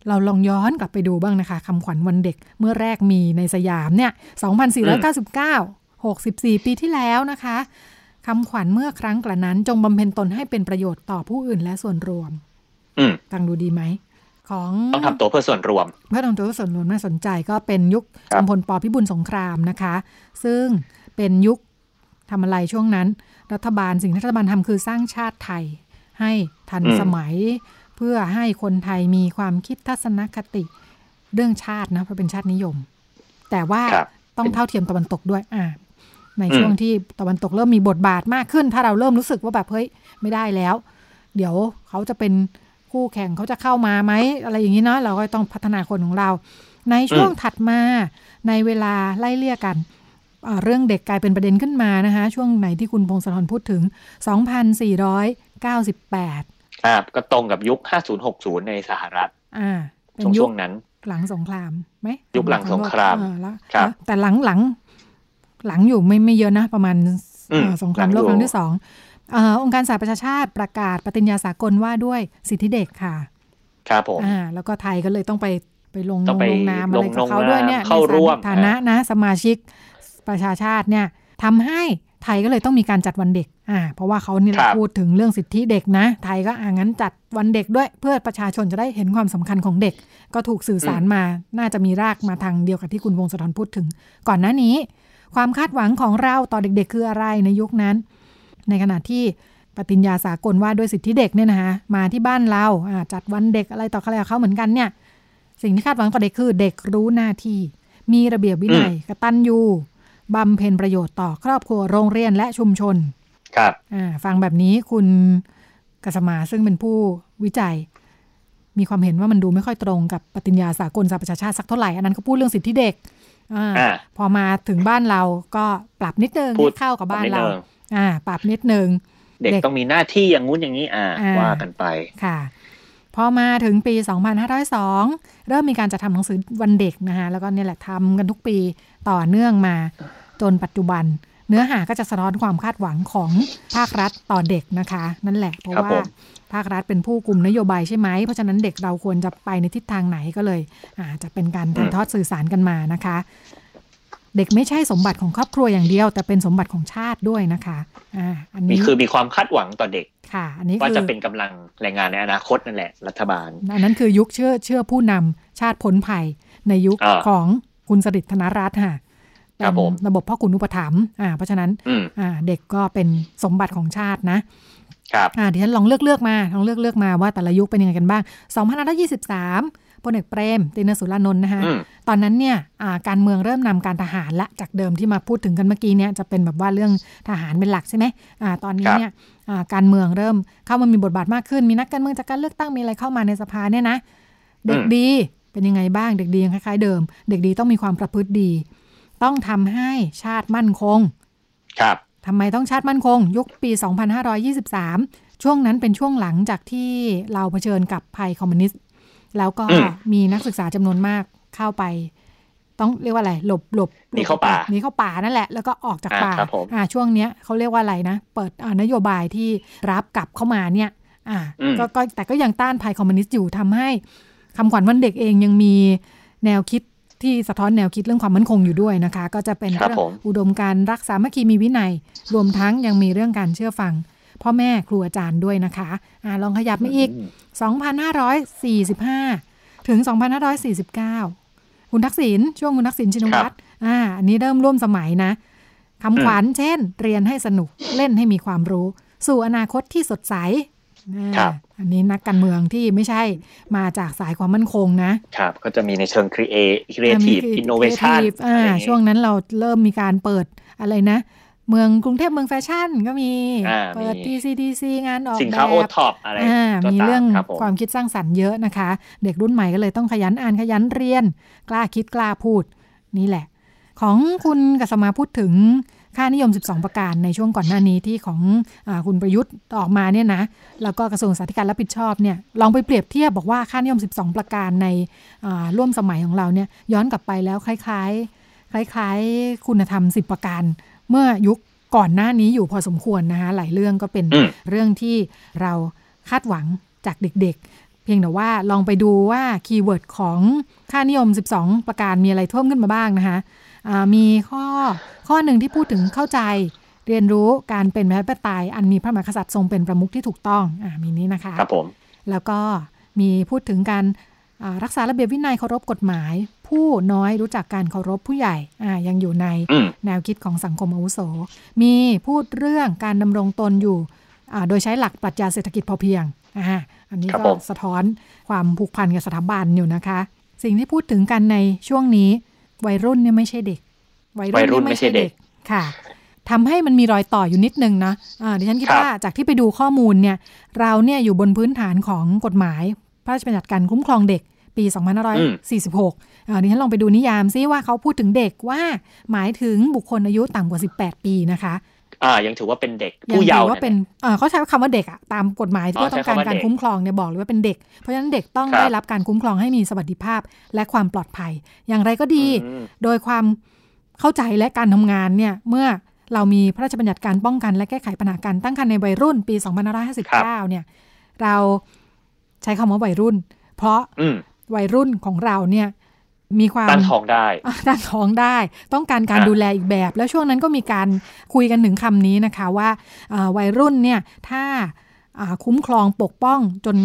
เราลองย้อนกลับไปดูบ้างนะคะคำขวัญวันเด็กเมื่อแรกมีในสยามเนี่ย2499 64ปีที่แล้วนะคะคำขวัญเมื่อครั้งกระนั้นจงบำเพ็ญตนให้เป็นประโยชน์ต่อผู้อื่นและส่วนรวมฟังดูดีไหมของต้องทำตัวเพื่อส่วนรวมเพื่อทำตัวเพื่อส่วนรวมน่าสนใจก็เป็นยุคจอมพลป.พิบูลสงครามนะคะซึ่งเป็นยุคทำอะไรช่วงนั้นรัฐบาลทำคือสร้างชาติไทยให้ทันสมัยเพื่อให้คนไทยมีความคิดทัศนคติเรื่องชาตินะเพราะเป็นชาตินิยมแต่ว่าต้องเท่าเทียมตะวันตกด้วยในช่วงที่ตะวันตกเริ่มมีบทบาทมากขึ้นถ้าเราเริ่มรู้สึกว่าแบบเฮ้ยไม่ได้แล้วเดี๋ยวเขาจะเป็นคู่แข่งเขาจะเข้ามาไหมอะไรอย่างนี้เนาะเราก็ต้องพัฒนาคนของเราในช่วงถัดมาในเวลาไล่เลี่ยกันเรื่องเด็กกลายเป็นประเด็นขึ้นมานะคะช่วงไหนที่คุณพงศธรพูดถึง2498ก็ตรงกับยุค50-60ในสหรัฐช่วงนั้นหลังสงครามไหมยุคหลังสงครามครับแต่หลังอยู่ไม่เยอะนะประมาณสงครามโลกครั้งที่2องค์การสหประชาชาติประกาศปฏิญญาสากลว่าด้วยสิทธิเด็กค่ะครับผมแล้วก็ไทยก็เลยต้องไปลงนามอะไรกับเขาด้วยเนี่ยเข้าร่วมฐานะนะสมาชิกประชาชาติเนี่ยทำให้ไทยก็เลยต้องมีการจัดวันเด็กเพราะว่าเขานี่แหละพูดถึงเรื่องสิทธิเด็กนะไทยก็งั้นจัดวันเด็กด้วยเพื่อประชาชนจะได้เห็นความสำคัญของเด็กก็ถูกสื่อสารมาน่าจะมีรากมาทางเดียวกับที่คุณวงศธรพูดถึงก่อนหน้านี้ความคาดหวังของเราต่อเด็กๆคืออะไรในยุคนั้นในขณะที่ปฏิญญาสากลว่าด้วยสิทธิเด็กเนี่ยนะคะมาที่บ้านเราจัดวันเด็กอะไรต่ออะไรเขาเหมือนกันเนี่ยสิ่งที่คาดหวังต่อเด็กคือเด็กรู้หน้าที่มีระเบียบวินัยกตัญญูบำเพ็ญประโยชน์ต่อครอบครัวโรงเรียนและชุมชนครับฟังแบบนี้คุณกสมาซึ่งเป็นผู้วิจัยมีความเห็นว่ามันดูไม่ค่อยตรงกับปฏิญญาสากลสหประชาชาติสักเท่าไหร่อันนั้นเขาพูดเรื่องสิทธิเด็กพอมาถึงบ้านเราก็ปรับนิดนึงให้เข้ากับบ้านเราปรับนิดนึงเด็กต้องมีหน้าที่อย่างงู้นอย่างนี้ว่ากันไปค่ะพอมาถึงปี2502เริ่มมีการจัดทำหนังสือวันเด็กนะคะแล้วก็เนี่ยแหละทำกันทุกปีต่อเนื่องมาจนปัจจุบันเนื้อหาก็จะสะท้อนความคาดหวังของภาครัฐต่อเด็กนะคะนั่นแหละเพราะว่าภาครัฐเป็นผู้กลุ่มนโยบายใช่ไหมเพราะฉะนั้นเด็กเราควรจะไปในทิศทางไหนก็เลยจะเป็นการถ่ายทอดสื่อสารกันมานะคะเด็กไม่ใช่สมบัติของครอบครัวอย่างเดียวแต่เป็นสมบัติของชาติด้วยนะคะอันนี้คือมีความคาดหวังต่อเด็กค่ะอันนี้ว่าจะเป็นกำลังแรงงานในอนาคตนั่นแหละรัฐบาลนั้นคือยุคเชื่อผู้นำชาติพ้นภัยในยุคของคุณสฤษดิ์ ธนรัตน์ค่ะเป็นระบบพ่อขุนอุปถัมภ์เพราะฉะนั้นเด็กก็เป็นสมบัติของชาตินะครับดิฉันลองเลือกมาว่าแต่ละยุคเป็นยังไงกันบ้าง2523พลเอกเปรมติณสูลานนท์นะคะตอนนั้นเนี่ยการเมืองเริ่มนำการทหารละจากเดิมที่มาพูดถึงกันเมื่อกี้เนี่ยจะเป็นแบบว่าเรื่องทหารเป็นหลักใช่ไหมตอนนี้เนี่ยการเมืองเริ่มเข้ามามีบทบาทมากขึ้นมีนักการเมืองจากการเลือกตั้งมีอะไรเข้ามาในสภาเนี่ยนะเด็กดีเป็นยังไงบ้างเด็กดียังคล้ายๆเดิมเด็กดีต้องมีความประพฤติดีต้องทำให้ชาติมั่นคงครับทำไมต้องชาติมั่นคงยุคปี2523ช่วงนั้นเป็นช่วงหลังจากที่เราเผชิญกับภัยคอมมิวนิสต์แล้วก็มีนักศึกษาจำนวนมากเข้าไปต้องเรียกว่าอะไรหลบหนีเข้าป่านั่นแหละแล้วก็ออกจากป่าช่วงเนี้ยเขาเรียกว่าอะไรนะเปิดนโยบายที่รับกลับเข้ามาเนี่ยก็แต่ก็ยังต้านภัยคอมมิวนิสต์อยู่ทำให้คำขวัญวันเด็กเองยังมีแนวคิดที่สะท้อนแนวคิดเรื่องความมั่นคงอยู่ด้วยนะคะก็จะเป็นเรื่องอุดมการรักสามัคคีมีวินัยรวมทั้งยังมีเรื่องการเชื่อฟังพ่อแม่ครูอาจารย์ด้วยนะคะลองขยับมาอีก2545ถึง2549คุณทักษิณช่วงคุณทักษิณชินวัตรอันนี้เริ่มร่วมสมัยนะคำขวัญเช่นเรียนให้สนุกเล่นให้มีความรู้สู่อนาคตที่สดใสอันนี้นักการเมืองที่ไม่ใช่มาจากสายความมั่นคงนะครับก็จะมีในเชิง Creative Innovation ช่วงนั้นเราเริ่มมีการเปิดอะไรนะ เมืองกรุงเทพเมืองแฟชั่นก็มีเปิด TCDC งานออกแบบสินค้าโอท็อปอะไรมีเรื่องความคิดสร้างสรรค์เยอะนะคะเด็กรุ่นใหม่ก็เลยต้องขยันอ่านขยันเรียนกล้าคิดกล้าพูดนี่แหละของคุณกสมาพูดถึงค่านิยม12ประการในช่วงก่อนหน้านี้ที่ของคุณประยุทธ์ออกมาเนี่ยนะแล้วก็กระทรวงสาธารณสุขรับผิดชอบเนี่ยลองไปเปรียบเทียบบอกว่าค่านิยม12ประการในร่วมสมัยของเราเนี่ยย้อนกลับไปแล้วคล้ายคุณธรรม10ประการเมื่อยุคก่อนหน้านี้อยู่พอสมควรนะคะหลายเรื่องก็เป็นเรื่องที่เราคาดหวังจากเด็กๆเพียงแต่ว่าลองไปดูว่าคีย์เวิร์ดของค่านิยม12ประการมีอะไรท่วมขึ้นมาบ้างนะคะมีข้อหนึ่งที่พูดถึงเข้าใจเรียนรู้การเป็นประชาธิปไตยอันมีพระมหากษัตริย์ทรงเป็นประมุขที่ถูกต้องมีนี้นะคะครับผมแล้วก็มีพูดถึงการรักษาระเบียบวินัยเคารพกฎหมายผู้น้อยรู้จักการเคารพผู้ใหญ่ยังอยู่ในแนวคิดของสังคมอาวุโสมีพูดเรื่องการดำรงตนอยู่โดยใช้หลักปรัชญาเศรษฐกิจพอเพียงอันนี้ก็สะท้อนความผูกพันกับสถาบันอยู่นะคะสิ่งที่พูดถึงกันในช่วงนี้วัยรุ่นเนี่ยไม่ใช่เด็กวัยรุ่นไม่ใช่เด็กค่ะทำให้มันมีรอยต่ออยู่นิดนึงนะดิฉันคิดว่าจากที่ไปดูข้อมูลเนี่ยเราเนี่ยอยู่บนพื้นฐานของกฎหมายพระราชบัญญัติการคุ้มครองเด็กปี2546ดิฉันลองไปดูนิยามซิว่าเขาพูดถึงเด็กว่าหมายถึงบุคคลอายุต่ำกว่า18ปีนะคะยังถือว่าเป็นเด็กผู้เยาว์ว่าเป็นเขาใช้คำว่าเด็กอ่ะตามกฎหมายที่ต้องการการคุ้มครองเนี่ยบอกเลยว่าเป็นเด็กเพราะฉะนั้นเด็กต้องได้รับการคุ้มครองให้มีสวัสดิภาพและความปลอดภัยอย่างไรก็ดีโดยความเข้าใจและการทำงานเนี่ยเมื่อเรามีพระราชบัญญัติการป้องกันและแก้ไขปัญหาการตั้งครรภ์ในวัยรุ่นปี2559เนี่ยเราใช้คำว่าวัยรุ่นเพราะวัยรุ่นของเราเนี่ยมีความตั้งท้องได้ต้องการการดูแลอีกแบบแล้วช่วงนั้นก็มีการคุยกันถึงคำนี้นะคะว่าวัยรุ่นเนี่ยถ้าคุ้มครองปกป้องจน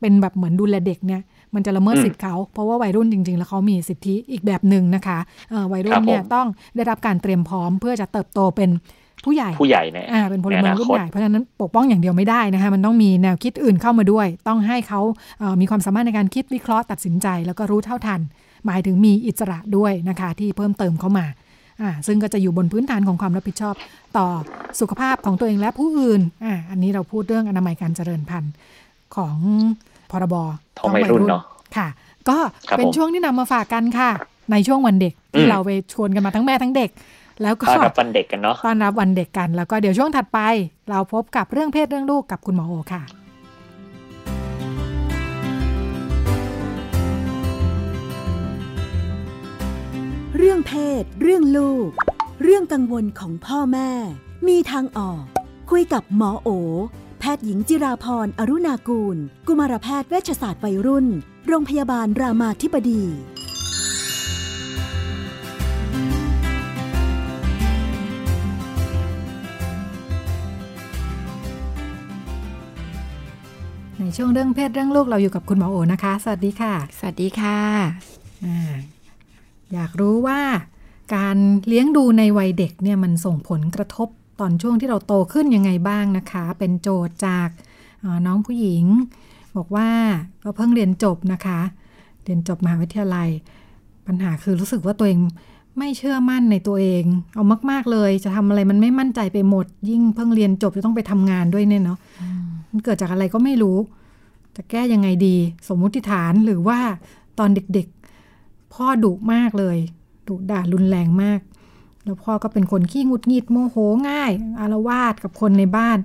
เป็นแบบเหมือนดูแลเด็กเนี่ยมันจะละเมิดสิทธิ์เขาเพราะว่าวัยรุ่นจริงๆแล้วเขามีสิทธิอีกแบบหนึ่งนะคะวัยรุ่นเนี่ยต้องได้รับการเตรียมพร้อมเพื่อจะเติบโตเป็นผู้ใหญ่เนี่ยเป็นพลเมืองรุ่นใหญ่เพราะฉะนั้นปกป้องอย่างเดียวไม่ได้นะคะมันต้องมีแนวคิดอื่นเข้ามาด้วยต้องให้เขามีความสามารถในการคิดวิเคราะห์ตัดสินใจแล้วก็รู้เท่าทันหมายถึงมีอิสระด้วยนะคะที่เพิ่มเติมเข้ามาซึ่งก็จะอยู่บนพื้นฐานของความรับผิดชอบต่อสุขภาพของตัวเองและผู้อื่นอันนี้เราพูดเรื่องอนามัยการเจริญพันธุ์ของพรบ.ของวัยรุ่นเนาะค่ะก็เป็นช่วงที่นำมาฝากกันค่ะในช่วงวันเด็กที่เราไปชวนกันมาทั้งแม่ทั้งเด็กแล้วก็ต้อนรับวันเด็กกันเนาะต้อนรับวันเด็กกันแล้วก็เดี๋ยวช่วงถัดไปเราพบกับเรื่องเพศเรื่องลูกกับคุณหมอโอค่ะเรื่องเพศเรื่องลูกเรื่องกังวลของพ่อแม่มีทางออกคุยกับหมอโอแพทย์หญิงจิราพรอรุณากูลกุมารแพทย์เวชศาสตร์วัยรุ่นโรงพยาบาลรามาธิบดีในช่วงเรื่องเพศเรื่องลูกเราอยู่กับคุณหมอโอนะคะสวัสดีค่ะสวัสดีค่ะอยากรู้ว่าการเลี้ยงดูในวัยเด็กเนี่ยมันส่งผลกระทบตอนช่วงที่เราโตขึ้นยังไงบ้างนะคะเป็นโจทย์จากน้องผู้หญิงบอกว่าก็เพิ่งเรียนจบนะคะเรียนจบมหาวิทยาลัยปัญหาคือรู้สึกว่าตัวเองไม่เชื่อมั่นในตัวเองเอามากๆเลยจะทำอะไรมันไม่มั่นใจไปหมดยิ่งเพิ่งเรียนจบจะต้องไปทำงานด้วยเนี่ยเนาะมันเกิดจากอะไรก็ไม่รู้จะแก้ยังไงดีสมมติฐานหรือว่าตอนเด็กๆพ่อดุมากเลยดุด่ารุนแรงมากแล้วพ่อก็เป็นคนขี้หงุดหงิดโมโหง่ายอารวาสกับคนในบ้าน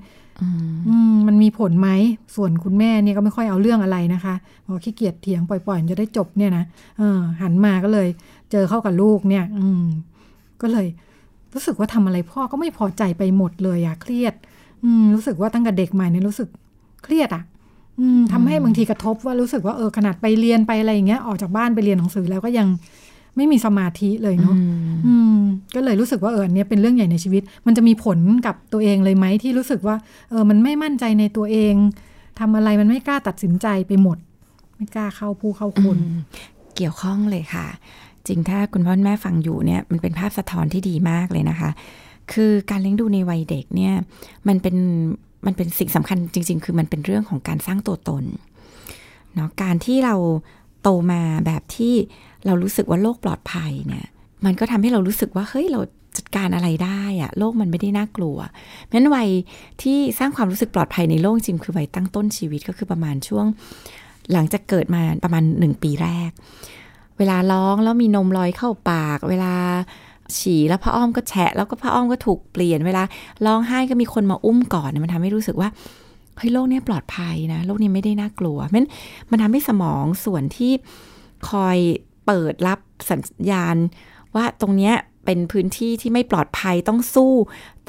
มันมีผลไหมส่วนคุณแม่เนี่ยก็ไม่ค่อยเอาเรื่องอะไรนะคะพอขี้เกียจเถียงปล่อยๆจะได้จบเนี่ยนะหันมาก็เลยเจอเข้ากับลูกเนี่ยก็เลยรู้สึกว่าทำอะไรพ่อก็ไม่พอใจไปหมดเลยอะเครียดรู้สึกว่าตั้งแต่เด็กมาเนี่ยรู้สึกเครียดอะทำให้บางทีกระทบว่ารู้สึกว่าขนาดไปเรียนไปอะไรอย่างเงี้ยออกจากบ้านไปเรียนหนังสือแล้วก็ยังไม่มีสมาธิเลยเนาะก็เลยรู้สึกว่าอันนี้เป็นเรื่องใหญ่ในชีวิตมันจะมีผลกับตัวเองเลยไหมที่รู้สึกว่ามันไม่มั่นใจในตัวเองทำอะไรมันไม่กล้าตัดสินใจไปหมดไม่กล้าเข้าผู้เข้าคนเกี่ยวข้องเลยค่ะจริงถ้าคุณพ่อแม่ฟังอยู่เนี่ยมันเป็นภาพสะท้อนที่ดีมากเลยนะคะคือการเลี้ยงดูในวัยเด็กเนี่ยมันเป็นสิ่งสำคัญจริงๆคือมันเป็นเรื่องของการสร้างตัวตนเนาะการที่เราโตมาแบบที่เรารู้สึกว่าโลกปลอดภัยเนี่ยมันก็ทำให้เรารู้สึกว่าเฮ้ยเรา จัดการอะไรได้อะโลกมันไม่ได้น่ากลัวเพราะฉะนั้นวัยที่สร้างความรู้สึกปลอดภัยในโลกจริงคือวัยตั้งต้นชีวิตก็คือประมาณช่วงหลังจากเกิดมาประมาณ1ปีแรกเวลาร้องแล้วมีนมลอยเข้าปากเวลาฉี่แล้วผ้าอ้อมก็แฉะแล้วก็ผ้าอ้อมก็ถูกเปลี่ยนเวลาร้องไห้ก็มีคนมาอุ้มก่อนมันทำให้รู้สึกว่าเฮ้ยโลกนี้ปลอดภัยนะโลกนี้ไม่ได้น่ากลัวมันทำให้สมองส่วนที่คอยเปิดรับสัญญาณว่าตรงเนี้ยเป็นพื้นที่ที่ไม่ปลอดภัยต้องสู้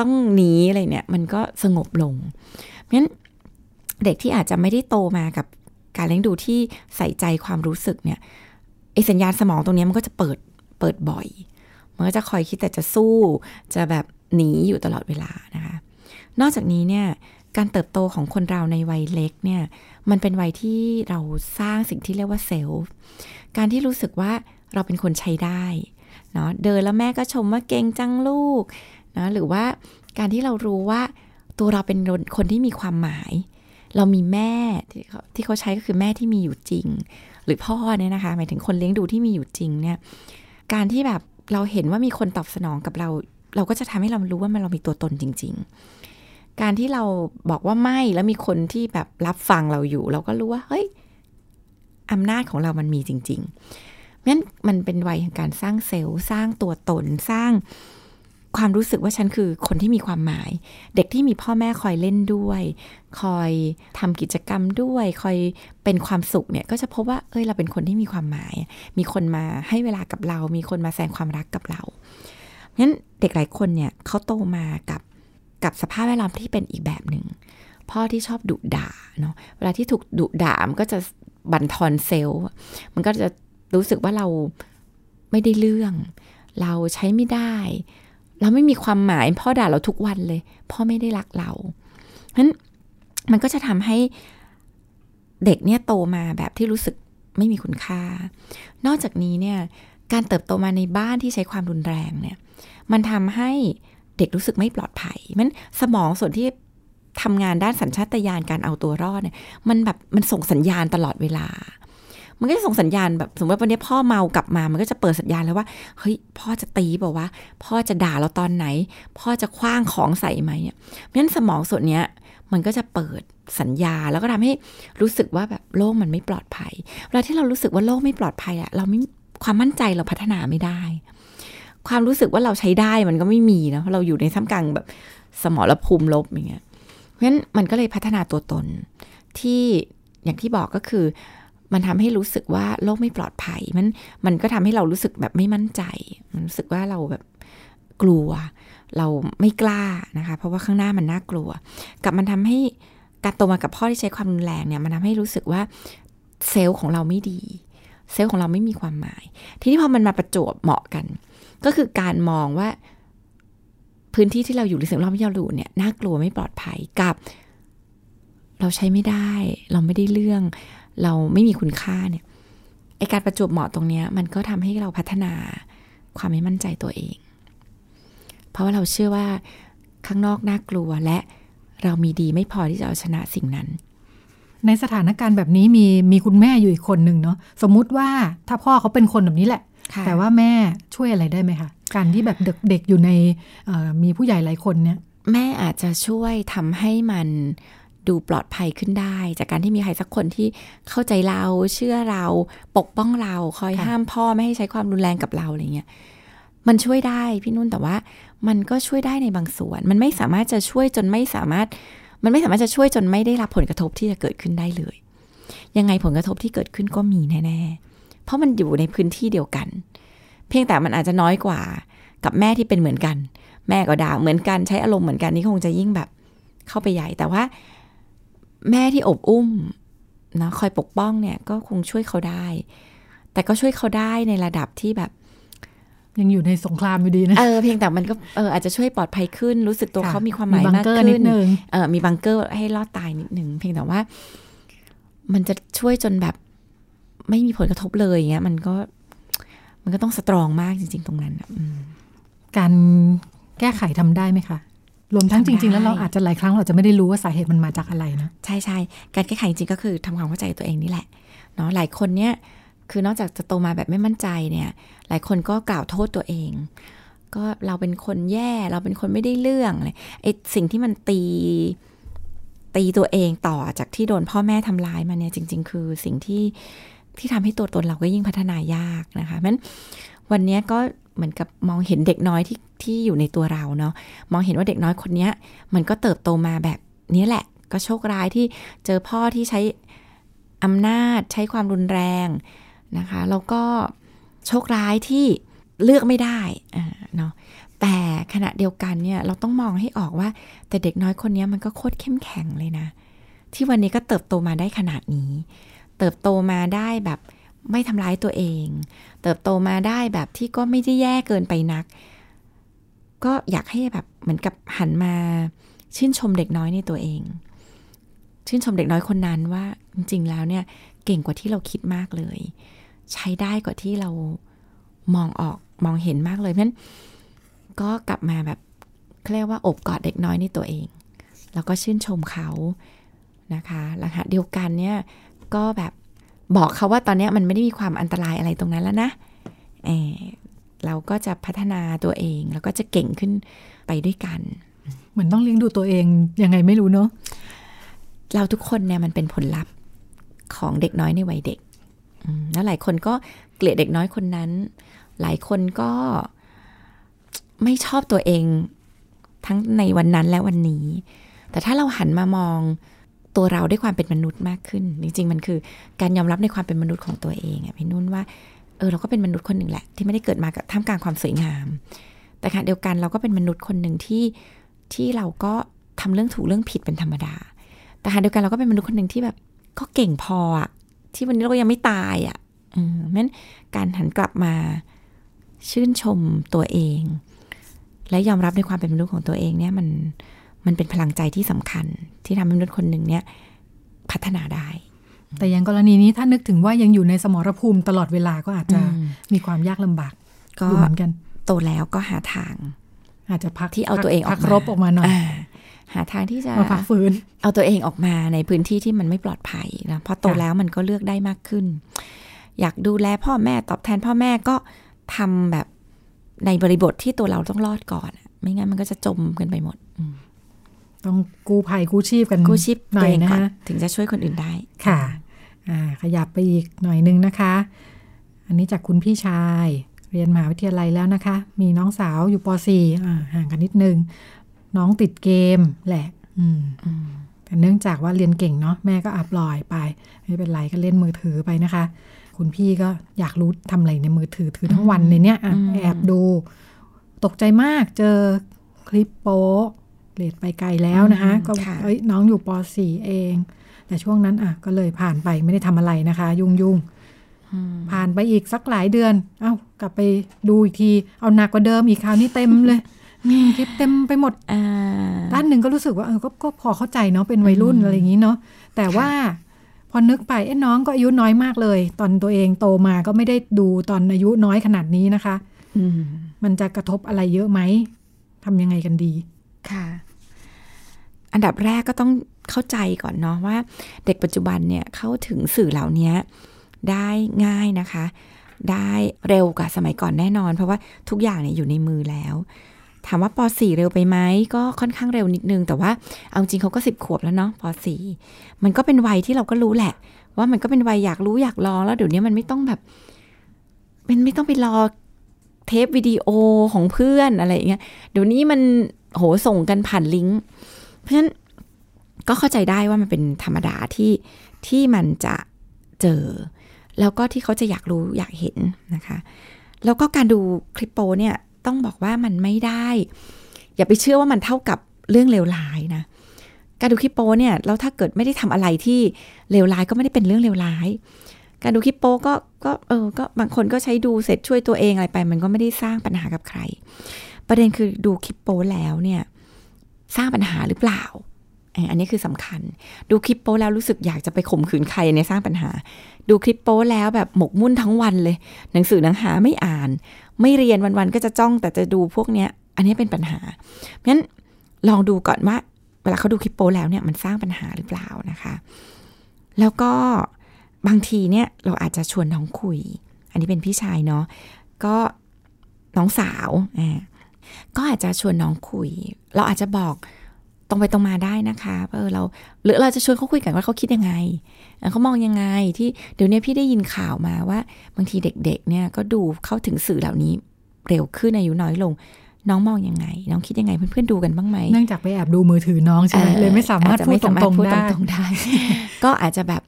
ต้องหนีอะไรเนี่ยมันก็สงบลงเพราะฉะนั้นเด็กที่อาจจะไม่ได้โตมากับการเลี้ยงดูที่ใส่ใจความรู้สึกเนี่ยไอ้สัญญาณสมองตรงนี้มันก็จะเปิดบ่อยมันก็จะคอยคิดแต่จะสู้จะแบบหนีอยู่ตลอดเวลานะคะนอกจากนี้เนี่ยการเติบโตของคนเราในวัยเล็กเนี่ยมันเป็นวัยที่เราสร้างสิ่งที่เรียกว่าเซลฟ์การที่รู้สึกว่าเราเป็นคนใช้ได้เนาะเดินแล้วแม่ก็ชมว่าเก่งจังลูกนะหรือว่าการที่เรารู้ว่าตัวเราเป็นคนที่มีความหมายเรามีแม่ที่เขาใช้ก็คือแม่ที่มีอยู่จริงหรือพ่อเนี่ยนะคะหมายถึงคนเลี้ยงดูที่มีอยู่จริงเนี่ยการที่แบบเราเห็นว่ามีคนตอบสนองกับเราก็จะทำให้เรารู้ว่าเรามีตัวตนจริงๆการที่เราบอกว่าไม่แล้วมีคนที่แบบรับฟังเราอยู่เราก็รู้ว่าเฮ้ยอำนาจของเรามันมีจริงๆงั้นมันเป็นวัยของการสร้างเซลล์สร้างตัวตนสร้างความรู้สึกว่าฉันคือคนที่มีความหมายเด็กที่มีพ่อแม่คอยเล่นด้วยคอยทำกิจกรรมด้วยคอยเป็นความสุขเนี่ยก็จะพบว่าเอ้ยเราเป็นคนที่มีความหมายมีคนมาให้เวลากับเรามีคนมาแสดงความรักกับเรางั้นเด็กหลายคนเนี่ยเขาโตมากับสภาพแวดล้อมที่เป็นอีกแบบหนึ่งพ่อที่ชอบดุด่าเนาะเวลาที่ถูกดุด่ามันก็จะบั่นทอนเซลล์มันก็จะรู้สึกว่าเราไม่ได้เรื่องเราใช้ไม่ได้เราไม่มีความหมายพ่อด่าเราทุกวันเลยพ่อไม่ได้รักเราเพราะฉะนั้นมันก็จะทำให้เด็กเนี่ยโตมาแบบที่รู้สึกไม่มีคุณค่านอกจากนี้เนี่ยการเติบโตมาในบ้านที่ใช้ความรุนแรงเนี่ยมันทำให้เด็กรู้สึกไม่ปลอดภัยมันสมองส่วนที่ทำงานด้านสัญชาตญาณการเอาตัวรอดเนี่ยมันส่งสัญญาณตลอดเวลามันก็จะส่งสัญญาณแบบสมมติว่าวันนี้พ่อเมากลับมามันก็จะเปิดสัญญาณแล้วว่าเฮ้ยพ่อจะตีบอกว่าพ่อจะด่าเราตอนไหนพ่อจะขว้างของใส่ไหมเนี่ยเพราะฉะนั้นสมองส่วนนี้มันก็จะเปิดสัญญาแล้วก็ทำให้รู้สึกว่าแบบโลกมันไม่ปลอดภัยเวลาที่เรารู้สึกว่าโลกไม่ปลอดภัยอะเราไม่ความมั่นใจเราพัฒนาไม่ได้ความรู้สึกว่าเราใช้ได้มันก็ไม่มีนะเพราะเราอยู่ในท่ามกลางแบบสมรภูมิลบอย่างเงี้ยเพราะฉะนั้นมันก็เลยพัฒนาตัวตนที่อย่างที่บอกก็คือมันทำให้รู้สึกว่าโลกไม่ปลอดภัยมันก็ทำให้เรารู้สึกแบบไม่มั่นใจมันรู้สึกว่าเราแบบกลัวเราไม่กล้านะคะเพราะว่าข้างหน้ามันน่ากลัวกับมันทำให้การโตมากับพ่อที่ใช้ความรุนแรงเนี่ยมันทำให้รู้สึกว่าเซลล์ของเราไม่ดีเซลล์ของเราไม่มีความหมายทีนี้พอมันมาประจวบเหมาะกันก็คือการมองว่าพื้นที่ที่เราอยู่หรือสิ่งรอบที่เราอยู่เนี่ยน่ากลัวไม่ปลอดภัยกับเราใช้ไม่ได้เราไม่ได้เรื่องเราไม่มีคุณค่าเนี่ยไอการประจวบเหมาะตรงเนี้ยมันก็ทำให้เราพัฒนาความไม่มั่นใจตัวเองเพราะว่าเราเชื่อว่าข้างนอกน่ากลัวและเรามีดีไม่พอที่จะเอาชนะสิ่งนั้นในสถานการณ์แบบนี้มีคุณแม่อยู่อีกคนนึงเนาะสมมุติว่าถ้าพ่อเขาเป็นคนแบบนี้แหละแต่ว่าแม่ช่วยอะไรได้ไหมคะการที่แบบเด็กๆอยู่ในมีผู้ใหญ่หลายคนเนี่ยแม่อาจจะช่วยทำให้มันดูปลอดภัยขึ้นได้จากการที่มีใครสักคนที่เข้าใจเราเชื่อเราปกป้องเราคอยห้ามพ่อไม่ให้ใช้ความรุนแรงกับเราอะไรเงี้ยมันช่วยได้พี่นุ่นแต่ว่ามันก็ช่วยได้ในบางส่วนมันไม่สามารถจะช่วยจนไม่ได้รับผลกระทบที่จะเกิดขึ้นได้เลยยังไงผลกระทบที่เกิดขึ้นก็มีแน่ๆเพราะมันอยู่ในพื้นที่เดียวกันเพียงแต่มันอาจจะน้อยกว่ากับแม่ที่เป็นเหมือนกันแม่ก็ด่าเหมือนกันใช้อารมณ์เหมือนกันนี่คงจะยิ่งแบบเข้าไปใหญ่แต่ว่าแม่ที่อบอุ้มนะคอยปกป้องเนี่ยก็คงช่วยเขาได้แต่ก็ช่วยเขาได้ในระดับที่แบบยังอยู่ในสงครามอยู่ดีนะเพียงแต่มันก็อาจจะช่วยปลอดภัยขึ้นรู้สึกตัวเขามีความหมายมากขึ้นมีบังเกอร์ให้รอดตายนิดนึงเพียงแต่ว่ามันจะช่วยจนแบบไม่มีผลกระทบเลยเงี้ยมันก็ต้องสตรองมากจริงๆตรงนั้นการแก้ไขทำได้ไหมคะรวมทั้งจริงๆแล้วเราอาจจะหลายครั้งเราจะไม่ได้รู้ว่าสาเหตุมันมาจากอะไรนะใช่ๆการแก้ไขจริงๆก็คือทำความเข้าใจตัวเองนี่แหละเนาะหลายคนเนี่ยคือนอกจากจะโตมาแบบไม่มั่นใจเนี่ยหลายคนก็กล่าวโทษตัวเอง ก็เราเป็นคนแย่เราเป็นคนไม่ได้เรื่องอะไรไอ้สิ่งที่มันตีตัวเองต่อจากที่โดนพ่อแม่ทำร้ายมาเนี่ยจริงๆคือสิ่งที่ทำให้ตัวตนเราก็ยิ่งพัฒนายากนะคะเพราะฉะนั้นวันนี้ก็เหมือนกับมองเห็นเด็กน้อยที่อยู่ในตัวเราเนาะมองเห็นว่าเด็กน้อยคนนี้มันก็เติบโตมาแบบนี้แหละก็โชคร้ายที่เจอพ่อที่ใช้อำนาจใช้ความรุนแรงนะคะแล้วก็โชคร้ายที่เลือกไม่ได้เนาะแต่ขณะเดียวกันเนี่ยเราต้องมองให้ออกว่าแต่เด็กน้อยคนนี้มันก็โคตรเข้มแข็งเลยนะที่วันนี้ก็เติบโตมาได้ขนาดนี้เติบโตมาได้แบบไม่ทำร้ายตัวเองเติบโตมาได้แบบที่ก็ไม่ได้แย่เกินไปนักก็อยากให้แบบเหมือนกับหันมาชื่นชมเด็กน้อยในตัวเองชื่นชมเด็กน้อยคนนั้นว่าจริงๆแล้วเนี่ยเก่งกว่าที่เราคิดมากเลยใช้ได้กว่าที่เรามองเห็นมากเลยเพราะฉะนั้นก็กลับมาแบบเรียกว่าอบกอดเด็กน้อยในตัวเองแล้วก็ชื่นชมเขานะคะลักษณะเดียวกันเนี่ยก็แบบบอกเขาว่าตอนนี้มันไม่ได้มีความอันตรายอะไรตรงนั้นแล้วนะเราก็จะพัฒนาตัวเองแล้วก็จะเก่งขึ้นไปด้วยกันเหมือนต้องเลี้ยงดูตัวเองยังไงไม่รู้เนาะเราทุกคนเนี่ยมันเป็นผลลัพธ์ของเด็กน้อยในวัยเด็กแล้วหลายคนก็เกลียดเด็กน้อยคนนั้นหลายคนก็ไม่ชอบตัวเองทั้งในวันนั้นและวันนี้แต่ถ้าเราหันมามองตัวเราด้วยความเป็นมนุษย์มากขึ้นจริงๆมันคือการยอมรับในความเป็นมนุษย์ของตัวเองพี่นุ่นว่าเราก็เป็นมนุษย์คนหนึ่งแหละที่ไม่ได้เกิดมากับท่ามกลางความสวยงามแต่ค่ะเดียวกันเราก็เป็นมนุษย์คนหนึ่งที่เราก็ทำเรื่องถูกเรื่องผิดเป็นธรรมดาแต่ค่ะเดียวกันเราก็เป็นมนุษย์คนหนึ่งที่แบบก็เก่งพอที่วันนี้เราก็ยังไม่ตายงั้นการหันกลับมาชื่นชมตัวเองและยอมรับในความเป็นมนุษย์ของตัวเองเนี่ยมันเป็นพลังใจที่สำคัญที่ทำให้มนุษย์คนหนึ่งเนี่ยพัฒนาได้แต่อย่างกรณีนี้ถ้านึกถึงว่ายังอยู่ในสมรภูมิตลอดเวลาก็อาจจะมีความยากลำบากก็เหมือนกันโตแล้วก็หาทางอาจจะพักที่เอาตัวเองออกรบออกมาหน่อยหาทางที่จะมาพักฟื้นเอาตัวเองออกมาในพื้นที่ที่มันไม่ปลอดภัยนะพอโตแล้วมันก็เลือกได้มากขึ้นอยากดูแลพ่อแม่ตอบแทนพ่อแม่ก็ทำแบบในบริบทที่ตัวเราต้องรอดก่อนไม่งั้นมันก็จะจมกันไปหมดต้องกู้ภัยกู้ชีพกันกู้ชีพหน่อยนะคะถึงจะช่วยคนอื่นได้ค่ะขยับไปอีกหน่อยนึงนะคะอันนี้จากคุณพี่ชายเรียนมหาวิทยาลัยแล้วนะคะมีน้องสาวอยู่ป .4 ห่างกันนิดนึงน้องติดเกมแหละแต่เนื่องจากว่าเรียนเก่งเนาะแม่ก็ปล่อยไปไม่เป็นไรก็เล่นมือถือไปนะคะคุณพี่ก็อยากรู้ทำอะไรในมือถือทั้งวันในเนี้ยแอบดูตกใจมากเจอคลิปโป๊เกรดไปไกลแล้วนะคะก็เอ้ยน้องอยู่ป .4 เองแต่ช่วงนั้นก็เลยผ่านไปไม่ได้ทำอะไรนะคะยุ่งๆผ่านไปอีกสักหลายเดือนกลับไปดูอีกทีเอาหนักกว่าเดิมอีกคราวนี้เต็มเลยคลิปเต็มไปหมดด้านหนึ่งก็รู้สึกว่าก็พอเข้าใจเนาะเป็นวัยรุ่นอะไรอย่างนี้เนาะแต่ว่าพอนึกไปน้องก็อายุน้อยมากเลยตอนตัวเองโตมาก็ไม่ได้ดูตอนอายุน้อยขนาดนี้นะคะมันจะกระทบอะไรเยอะไหมทำยังไงกันดีค่ะอันดับแรกก็ต้องเข้าใจก่อนเนาะว่าเด็กปัจจุบันเนี่ยเข้าถึงสื่อเหล่านี้ได้ง่ายนะคะได้เร็วกว่าสมัยก่อนแน่นอนเพราะว่าทุกอย่างเนี่ยอยู่ในมือแล้วถามว่าป .4 เร็วไปไหมก็ค่อนข้างเร็วนิดนึงแต่ว่าเอาจริงเขาก็10ขวบแล้วเนาะป .4 มันก็เป็นวัยที่เราก็รู้แหละว่ามันก็เป็นวัยอยากรู้อยากลองแล้วเดี๋ยวนี้มันไม่ต้องแบบมันไม่ต้องไปรอเทปวิดีโอของเพื่อนอะไรอย่างเงี้ยเดี๋ยวนี้มันโหส่งกันผ่านลิงก์เพราะฉะนั้นก็เข้าใจได้ว่ามันเป็นธรรมดาที่มันจะเจอแล้วก็ที่เขาจะอยากรู้อยากเห็นนะคะแล้วก็การดูคลิปโปเนี่ยต้องบอกว่ามันไม่ได้อย่าไปเชื่อว่ามันเท่ากับเรื่องเลวร้ายนะการดูคลิปโปเนี่ยแล้วถ้าเกิดไม่ได้ทำอะไรที่เลวร้ายก็ไม่ได้เป็นเรื่องเลวร้ายการดูคลิปโปก็บางคนก็ใช้ดูเสร็จช่วยตัวเองอะไรไปมันก็ไม่ได้สร้างปัญหากับใครประเด็นคือดูคลิปโปแล้วเนี่ยสร้างปัญหาหรือเปล่าอันนี้คือสำคัญดูคลิปโป้แล้วรู้สึกอยากจะไปข่มขืนใครเนี่ยสร้างปัญหาดูคลิปโป้แล้วแบบหมกมุ่นทั้งวันเลยหนังสือหนังหาไม่อ่านไม่เรียนวันๆก็จะจ้องแต่จะดูพวกเนี้ยอันนี้เป็นปัญหางั้นลองดูก่อนว่าเวลาเขาดูคลิปโป้แล้วเนี่ยมันสร้างปัญหาหรือเปล่านะคะแล้วก็บางทีเนี่ยเราอาจจะชวนน้องคุยอันนี้เป็นพี่ชายเนาะก็น้องสาว ก็อาจจะชวนน้องคุยเราอาจจะบอกตรงไปตรงมาได้นะคะหรือเราจะชวนเขาคุยกันว่าเขาคิดยังไงเขามองยังไงที่เดี๋ยวนี้พี่ได้ยินข่าวมาว่าบางทีเด็กๆเนี่ยก็ดูเข้าถึงสื่อเหล่านี้เร็วขึ้นอายุน้อยลงน้องมองยังไงน้องคิดยังไงเพื่อนๆดูกันบ้างไหมเนื่องจากไปแอบดูมือถือน้องใช่ไหมเลยไม่สามารถพูดตรงๆได้ก็อาจจะแบบ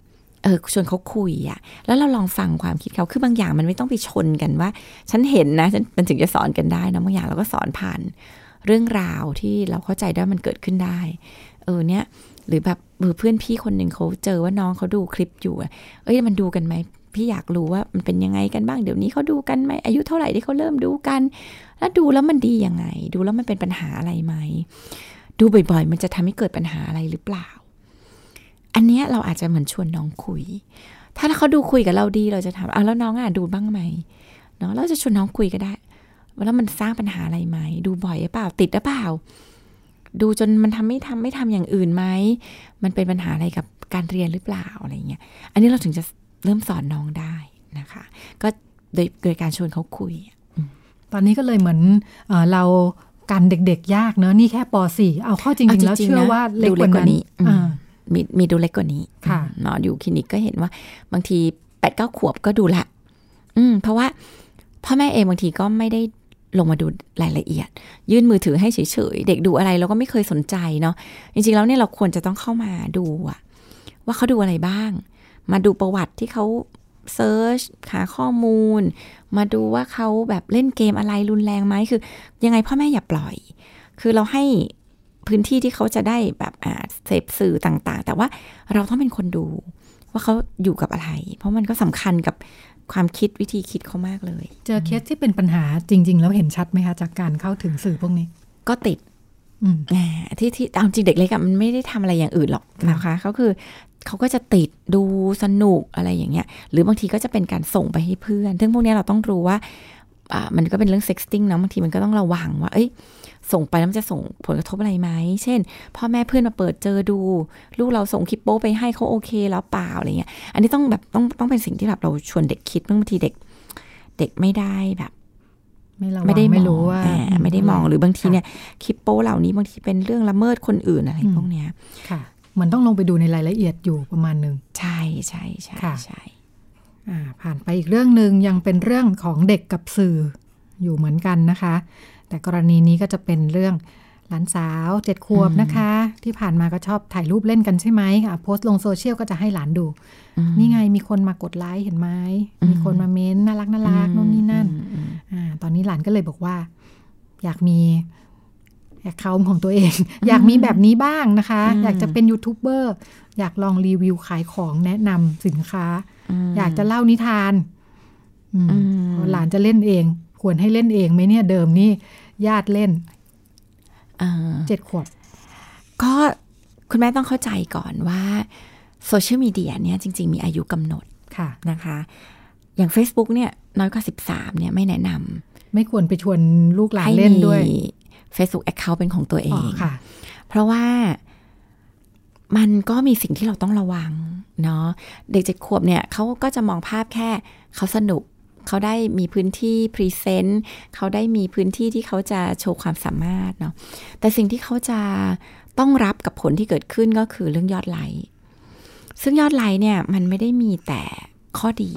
ชวนเขาคุยอะแล้วเราลองฟังความคิดเขาคือบางอย่างมันไม่ต้องไปชนกันว่าฉันเห็นนะมันถึงจะสอนกันได้นะบางอย่างเราก็สอนผ่านเรื่องราวที่เราเข้าใจได้มันเกิดขึ้นได้เนี่ยหรือแบบเพื่อนพี่คนหนึ่งเขาเจอว่าน้องเขาดูคลิปอยู่มันดูกันไหมพี่อยากรู้ว่ามันเป็นยังไงกันบ้างเดี๋ยวนี้เขาดูกันไหมอายุเท่าไหร่ที่เขาเริ่มดูกันแล้วดูแล้วมันดียังไงดูแล้วมันเป็นปัญหาอะไรไหมดูบ่อยๆมันจะทำให้เกิดปัญหาอะไรหรือเปล่าอันเนี้ยเราอาจจะเหมือนชวนน้องคุยถ้าเขาดูคุยกับเราดีเราจะถามแล้วน้องดูบ้างไหมเนาะเราจะชวนน้องคุยก็ได้แล้วมันสร้างปัญหาอะไรไหมดูบ่อยหรือเปล่าติดหรือเปล่าดูจนมันไม่ทำอย่างอื่นไหมมันเป็นปัญหาอะไรกับการเรียนหรือเปล่าอะไรเงี้ยอันนี้เราถึงจะเริ่มสอนน้องได้นะคะก็โดยการชวนเขาคุยตอนนี้ก็เลยเหมือนเรากันเด็กๆยากเนอะนี่แค่ป .4 เอาเข้าจริงๆแล้วเชื่อว่าเล็กกว่านี้มีดูเล็กกว่านี้หมออยู่คลินิกก็เห็นว่าบางที 8-9 ขวบก็ดูละเพราะว่าพ่อแม่เองบางทีก็ไม่ได้ลงมาดูรายละเอียดยื่นมือถือให้เฉยๆเด็กดูอะไรเราก็ไม่เคยสนใจเนาะจริงๆแล้วเนี่ยเราควรจะต้องเข้ามาดูว่าเขาดูอะไรบ้างมาดูประวัติที่เขาเซิร์ชหาข้อมูลมาดูว่าเขาแบบเล่นเกมอะไรรุนแรงไหมคือยังไงพ่อแม่อย่าปล่อยคือเราให้พื้นที่ที่เขาจะได้แบบเสพสื่อต่างๆแต่ว่าเราต้องเป็นคนดูว่าเขาอยู่กับอะไรเพราะมันก็สำคัญกับความคิดวิธีคิดเขามากเลยเจอเคสที่เป็นปัญหาจริงๆแล้วเห็นชัดไหมคะจากการเข้าถึงสื่อพวกนี้ก็ติดที่เอาจริงเด็กเล็กมันไม่ได้ทำอะไรอย่างอื่นหรอกนะคะเขาก็จะติดดูสนุกอะไรอย่างเงี้ยหรือบางทีก็จะเป็นการส่งไปให้เพื่อนซึ่งพวกนี้เราต้องรู้ว่ามันก็เป็นเรื่องเซ็กซ์ติ้งนะบางทีมันก็ต้องระวังว่าส่งไปแล้วมันจะส่งผลกระทบอะไรไหมเช่นพ่อแม่เพื่อนมาเปิดเจอดูลูกเราส่งคลิปโป๊ไปให้เขาโอเคแล้วเปล่าอะไรเงี้ยอันนี้ต้องแบบต้องเป็นสิ่งที่แบบเราชวนเด็กคิดบางทีเด็กไม่ได้แบบไม่ได้ไม่รู้ว่าไม่ได้มองหรือบางทีเนี่ยคลิปโป๊เหล่านี้บางทีเป็นเรื่องละเมิดคนอื่นอะไรพวกเนี้ยค่ะมันต้องลงไปดูในรายละเอียดอยู่ประมาณนึงใช่ใช่ใช่ใช่ผ่านไปอีกเรื่องนึงยังเป็นเรื่องของเด็กกับสื่ออยู่เหมือนกันนะคะแต่กรณีนี้ก็จะเป็นเรื่องหลานสาว7ขวบนะคะที่ผ่านมาก็ชอบถ่ายรูปเล่นกันใช่ไหมโพสต์ลงโซเชียลก็จะให้หลานดูนี่ไงมีคนมากดไลค์เห็นไหมมีคนมาเม้นน่ารักน่ารักนู่นนี่นั่นตอนนี้หลานก็เลยบอกว่าอยากมีแอคเคาท์ของตัวเองอยากมีแบบนี้บ้างนะคะอยากจะเป็นยูทูบเบอร์อยากลองรีวิวขายของแนะนำสินค้าอยากจะเล่านิทานหลานจะเล่นเองควรให้เล่นเองไหมเนี่ยเดิมนี่ญาติเล่น7 ขวบก็คุณแม่ต้องเข้าใจก่อนว่าโซเชียลมีเดียเนี่ยจริงๆมีอายุกำหนดค่ะนะคะอย่าง Facebook เนี่ยน้อยกว่า13เนี่ยไม่แนะนำไม่ควรไปชวนลูกหลานเล่นด้วย Facebook Account เป็นของตัวเองค่ะเพราะว่ามันก็มีสิ่งที่เราต้องระวังเนาะเด็ก7 ขวบเนี่ยเขาก็จะมองภาพแค่เขาสนุกเขาได้มีพื้นที่พรีเซนต์เขาได้มีพื้นที่ที่เขาจะโชว์ความสามารถเนาะแต่สิ่งที่เขาจะต้องรับกับผลที่เกิดขึ้นก็คือเรื่องยอดไลค์ซึ่งยอดไลค์เนี่ยมันไม่ได้มีแต่ข้อดี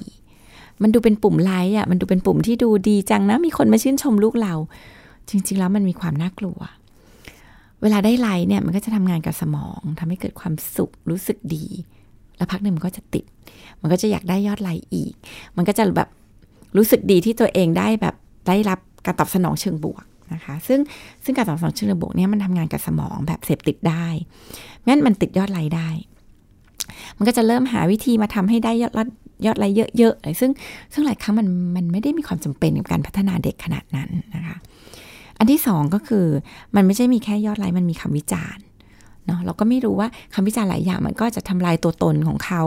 มันดูเป็นปุ่มไลค์อ่ะมันดูเป็นปุ่มที่ดูดีจังนะมีคนมาชื่นชมลูกเราจริงๆแล้วมันมีความน่ากลัวเวลาได้ไลค์เนี่ยมันก็จะทำงานกับสมองทำให้เกิดความสุขรู้สึกดีแล้วพักหนึ่งมันก็จะติดมันก็จะอยากได้ยอดไลค์อีกมันก็จะแบบรู้สึกดีที่ตัวเองได้แบบได้รับการตอบสนองเชิงบวกนะคะซึ่งการตอบสนองเชิงบวกเนี่ยมันทำงานกับสมองแบบเสพติดได้งั้นมันติดยอดไลค์ได้มันก็จะเริ่มหาวิธีมาทำให้ได้ยอดไลค์เยอะๆเลยซึ่งหลายครั้งมันไม่ได้มีความจำเป็นกับการพัฒนาเด็กขนาดนั้นนะคะอันที่สองก็คือมันไม่ใช่มีแค่ยอดไลค์มันมีคำวิจารณ์เนาะเราก็ไม่รู้ว่าคำวิจารณ์หลายอย่างมันก็จะทำลายตัวตนของเขา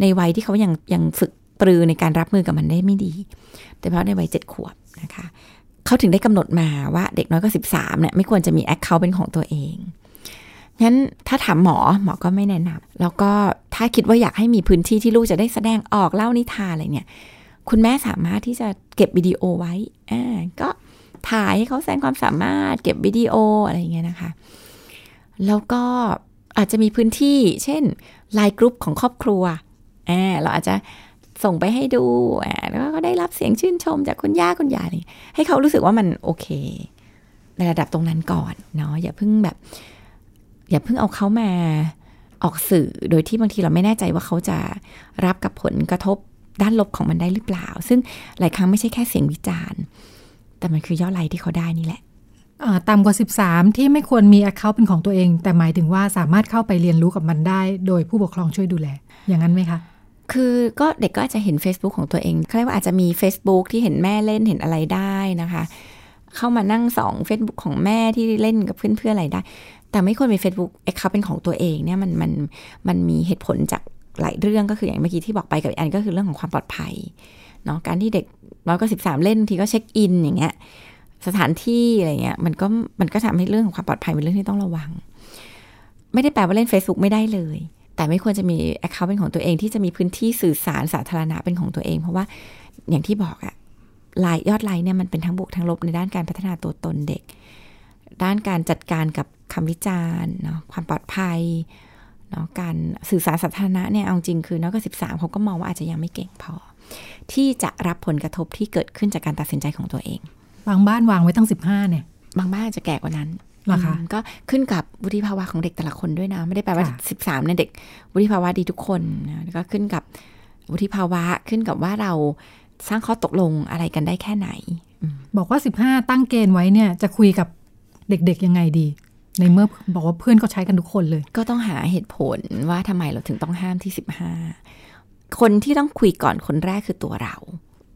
ในวัยที่เขายังฝึกปรือในการรับมือกับมันได้ไม่ดีโดยเฉพาะในวัย7 ขวบนะคะเขาถึงได้กำหนดมาว่าเด็กน้อยกว่า13เนี่ยไม่ควรจะมีแอคเคาท์เป็นของตัวเองงั้นถ้าถามหมอก็ไม่แนะนำแล้วก็ถ้าคิดว่าอยากให้มีพื้นที่ที่ลูกจะได้แสดงออกเล่านิทานอะไรเนี่ยคุณแม่สามารถที่จะเก็บวิดีโอไว้ก็ ถ่ายให้เขาแสดงความสามารถเก็บวิดีโออะไรอย่างเงี้ยนะคะแล้วก็อาจจะมีพื้นที่เช่นไลน์กรุ๊ปของครอบครัวเราอาจจะส่งไปให้ดูแล้วก็ได้รับเสียงชื่นชมจากคุณย่าคุณยายให้เขารู้สึกว่ามันโอเคในระดับตรงนั้นก่อนเนาะอย่าเพิ่งเอาเขามาออกสื่อโดยที่บางทีเราไม่แน่ใจว่าเขาจะรับกับผลกระทบด้านลบของมันได้หรือเปล่าซึ่งหลายครั้งไม่ใช่แค่เสียงวิจารณ์แต่มันคือยอดไลค์ที่เขาได้นี่แหละต่ำกว่า13ที่ไม่ควรมี account เป็นของตัวเองแต่หมายถึงว่าสามารถเข้าไปเรียนรู้กับมันได้โดยผู้ปกครองช่วยดูแลอย่างนั้นไหมคะคือก็เด็กก็อาจจะเห็น Facebook ของตัวเองเค้าเรียกว่าอาจจะมี Facebook ที่เห็นแม่เล่นเห็นอะไรได้นะคะเข้ามานั่งส่อง Facebook ของแม่ที่เล่นกับเพื่อนๆอะไรได้แต่ไม่ควรมี Facebook account เป็นของตัวเองเนี่ยมันมีเหตุผลจากหลายเรื่องก็คืออย่างเมื่อกี้ที่บอกไปกับอันก็คือเรื่องของความปลอดภัยเนาะการที่เด็กน้อยกว่า13เล่นทีก็เช็คอินอย่างเงี้ยสถานที่อะไรเงี้ยมันก็ทำให้เรื่องของความปลอดภัยเป็นเรื่องที่ต้องระวังไม่ได้แปลว่าเล่น Facebook ไม่ได้เลยแต่ไม่ควรจะมี account เป็นของตัวเองที่จะมีพื้นที่สื่อสารสาธารณะเป็นของตัวเองเพราะว่าอย่างที่บอกอะยอดไลค์เนี่ยมันเป็นทั้งบวกทั้งลบในด้านการพัฒนาตัวตนเด็กด้านการจัดการกับคำวิจารณ์เนาะความปลอดภัยเนาะการสื่อสารสาธารณะเนี่ยเอาจริงคือน้อยกว่า13เขาก็มองว่าอาจจะยังไม่เก่งพอที่จะรับผลกระทบที่เกิดขึ้นจากการตัดสินใจของตัวเองบางบ้านวางไว้ตั้ง15เนี่ยบางบ้านจะแก่กว่านั้นนะคะก็ขึ้นกับวุฒิภาวะของเด็กแต่ละคนด้วยนะไม่ได้แปลว่า13เนี่ยเด็กวุฒิภาวะดีทุกคนนะก็ขึ้นกับวุฒิภาวะขึ้นกับว่าเราสร้างข้อตกลงอะไรกันได้แค่ไหนบอกว่า15ตั้งเกณฑ์ไว้เนี่ยจะคุยกับเด็กๆยังไงดีในเมื่อบอกว่าเพื่อนก็ใช้กันทุกคนเลยก็ต้องหาเหตุผลว่าทำไมเราถึงต้องห้ามที่15คนที่ต้องคุยก่อนคนแรกคือตัวเรา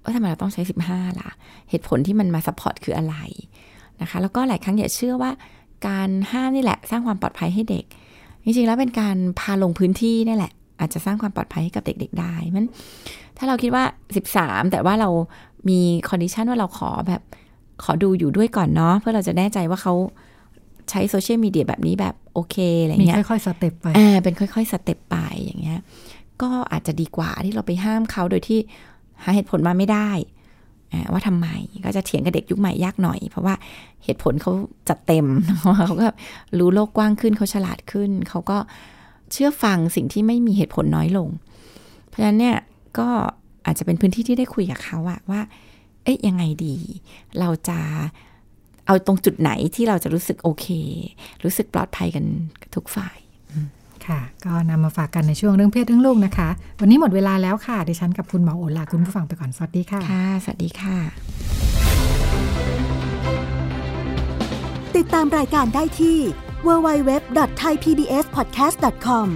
ว่าทำไมเราต้องใช้15ล่ะเหตุผลที่มันมาซัพพอร์ตคืออะไรนะคะแล้วก็หลายครั้งอย่าเชื่อว่าการห้ามนี่แหละสร้างความปลอดภัยให้เด็กจริงๆแล้วเป็นการพาลงพื้นที่นี่แหละอาจจะสร้างความปลอดภัยให้กับเด็กๆได้มันถ้าเราคิดว่า13แต่ว่าเรามีคอนดิชันว่าเราขอดูอยู่ด้วยก่อนเนาะเพื่อเราจะแน่ใจว่าเขาใช้โซเชียลมีเดียแบบนี้แบบโอเคอะไรเงี้ยมีค่อยๆสเต็ปไปเป็นค่อยๆสเต็ปไปอย่างเงี้ยก็อาจจะดีกว่าที่เราไปห้ามเขาโดยที่หาเหตุผลมาไม่ได้ว่าทำไมก็จะเถียงกับเด็กยุคใหม่ยากหน่อยเพราะว่าเหตุผลเขาจัดเต็มเขาก็รู้โลกกว้างขึ้นเขาฉลาดขึ้นเขาก็เชื่อฟังสิ่งที่ไม่มีเหตุผลน้อยลงเพราะฉะนั้นเนี่ยก็อาจจะเป็นพื้นที่ที่ได้คุยกับเขาว่าเอ๊ะยังไงดีเราจะเอาตรงจุดไหนที่เราจะรู้สึกโอเครู้สึกปลอดภัยกันทุกฝ่ายค่ะก็นำมาฝากกันในช่วงเรื่องเพศเรื่องลูกนะคะวันนี้หมดเวลาแล้วค่ะดิฉันกับคุณหมอโอลาคุณผู้ฟังไปก่อนสวัสดีค่ะค่ะสวัสดีค่ะติดตามรายการได้ที่ www.thaipbspodcast.com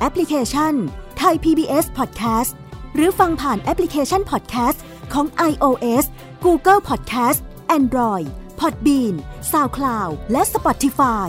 แอปพลิเคชัน Thai PBS Podcast หรือฟังผ่านแอปพลิเคชัน Podcast ของ iOS Google Podcast Android Podbean SoundCloud และ Spotify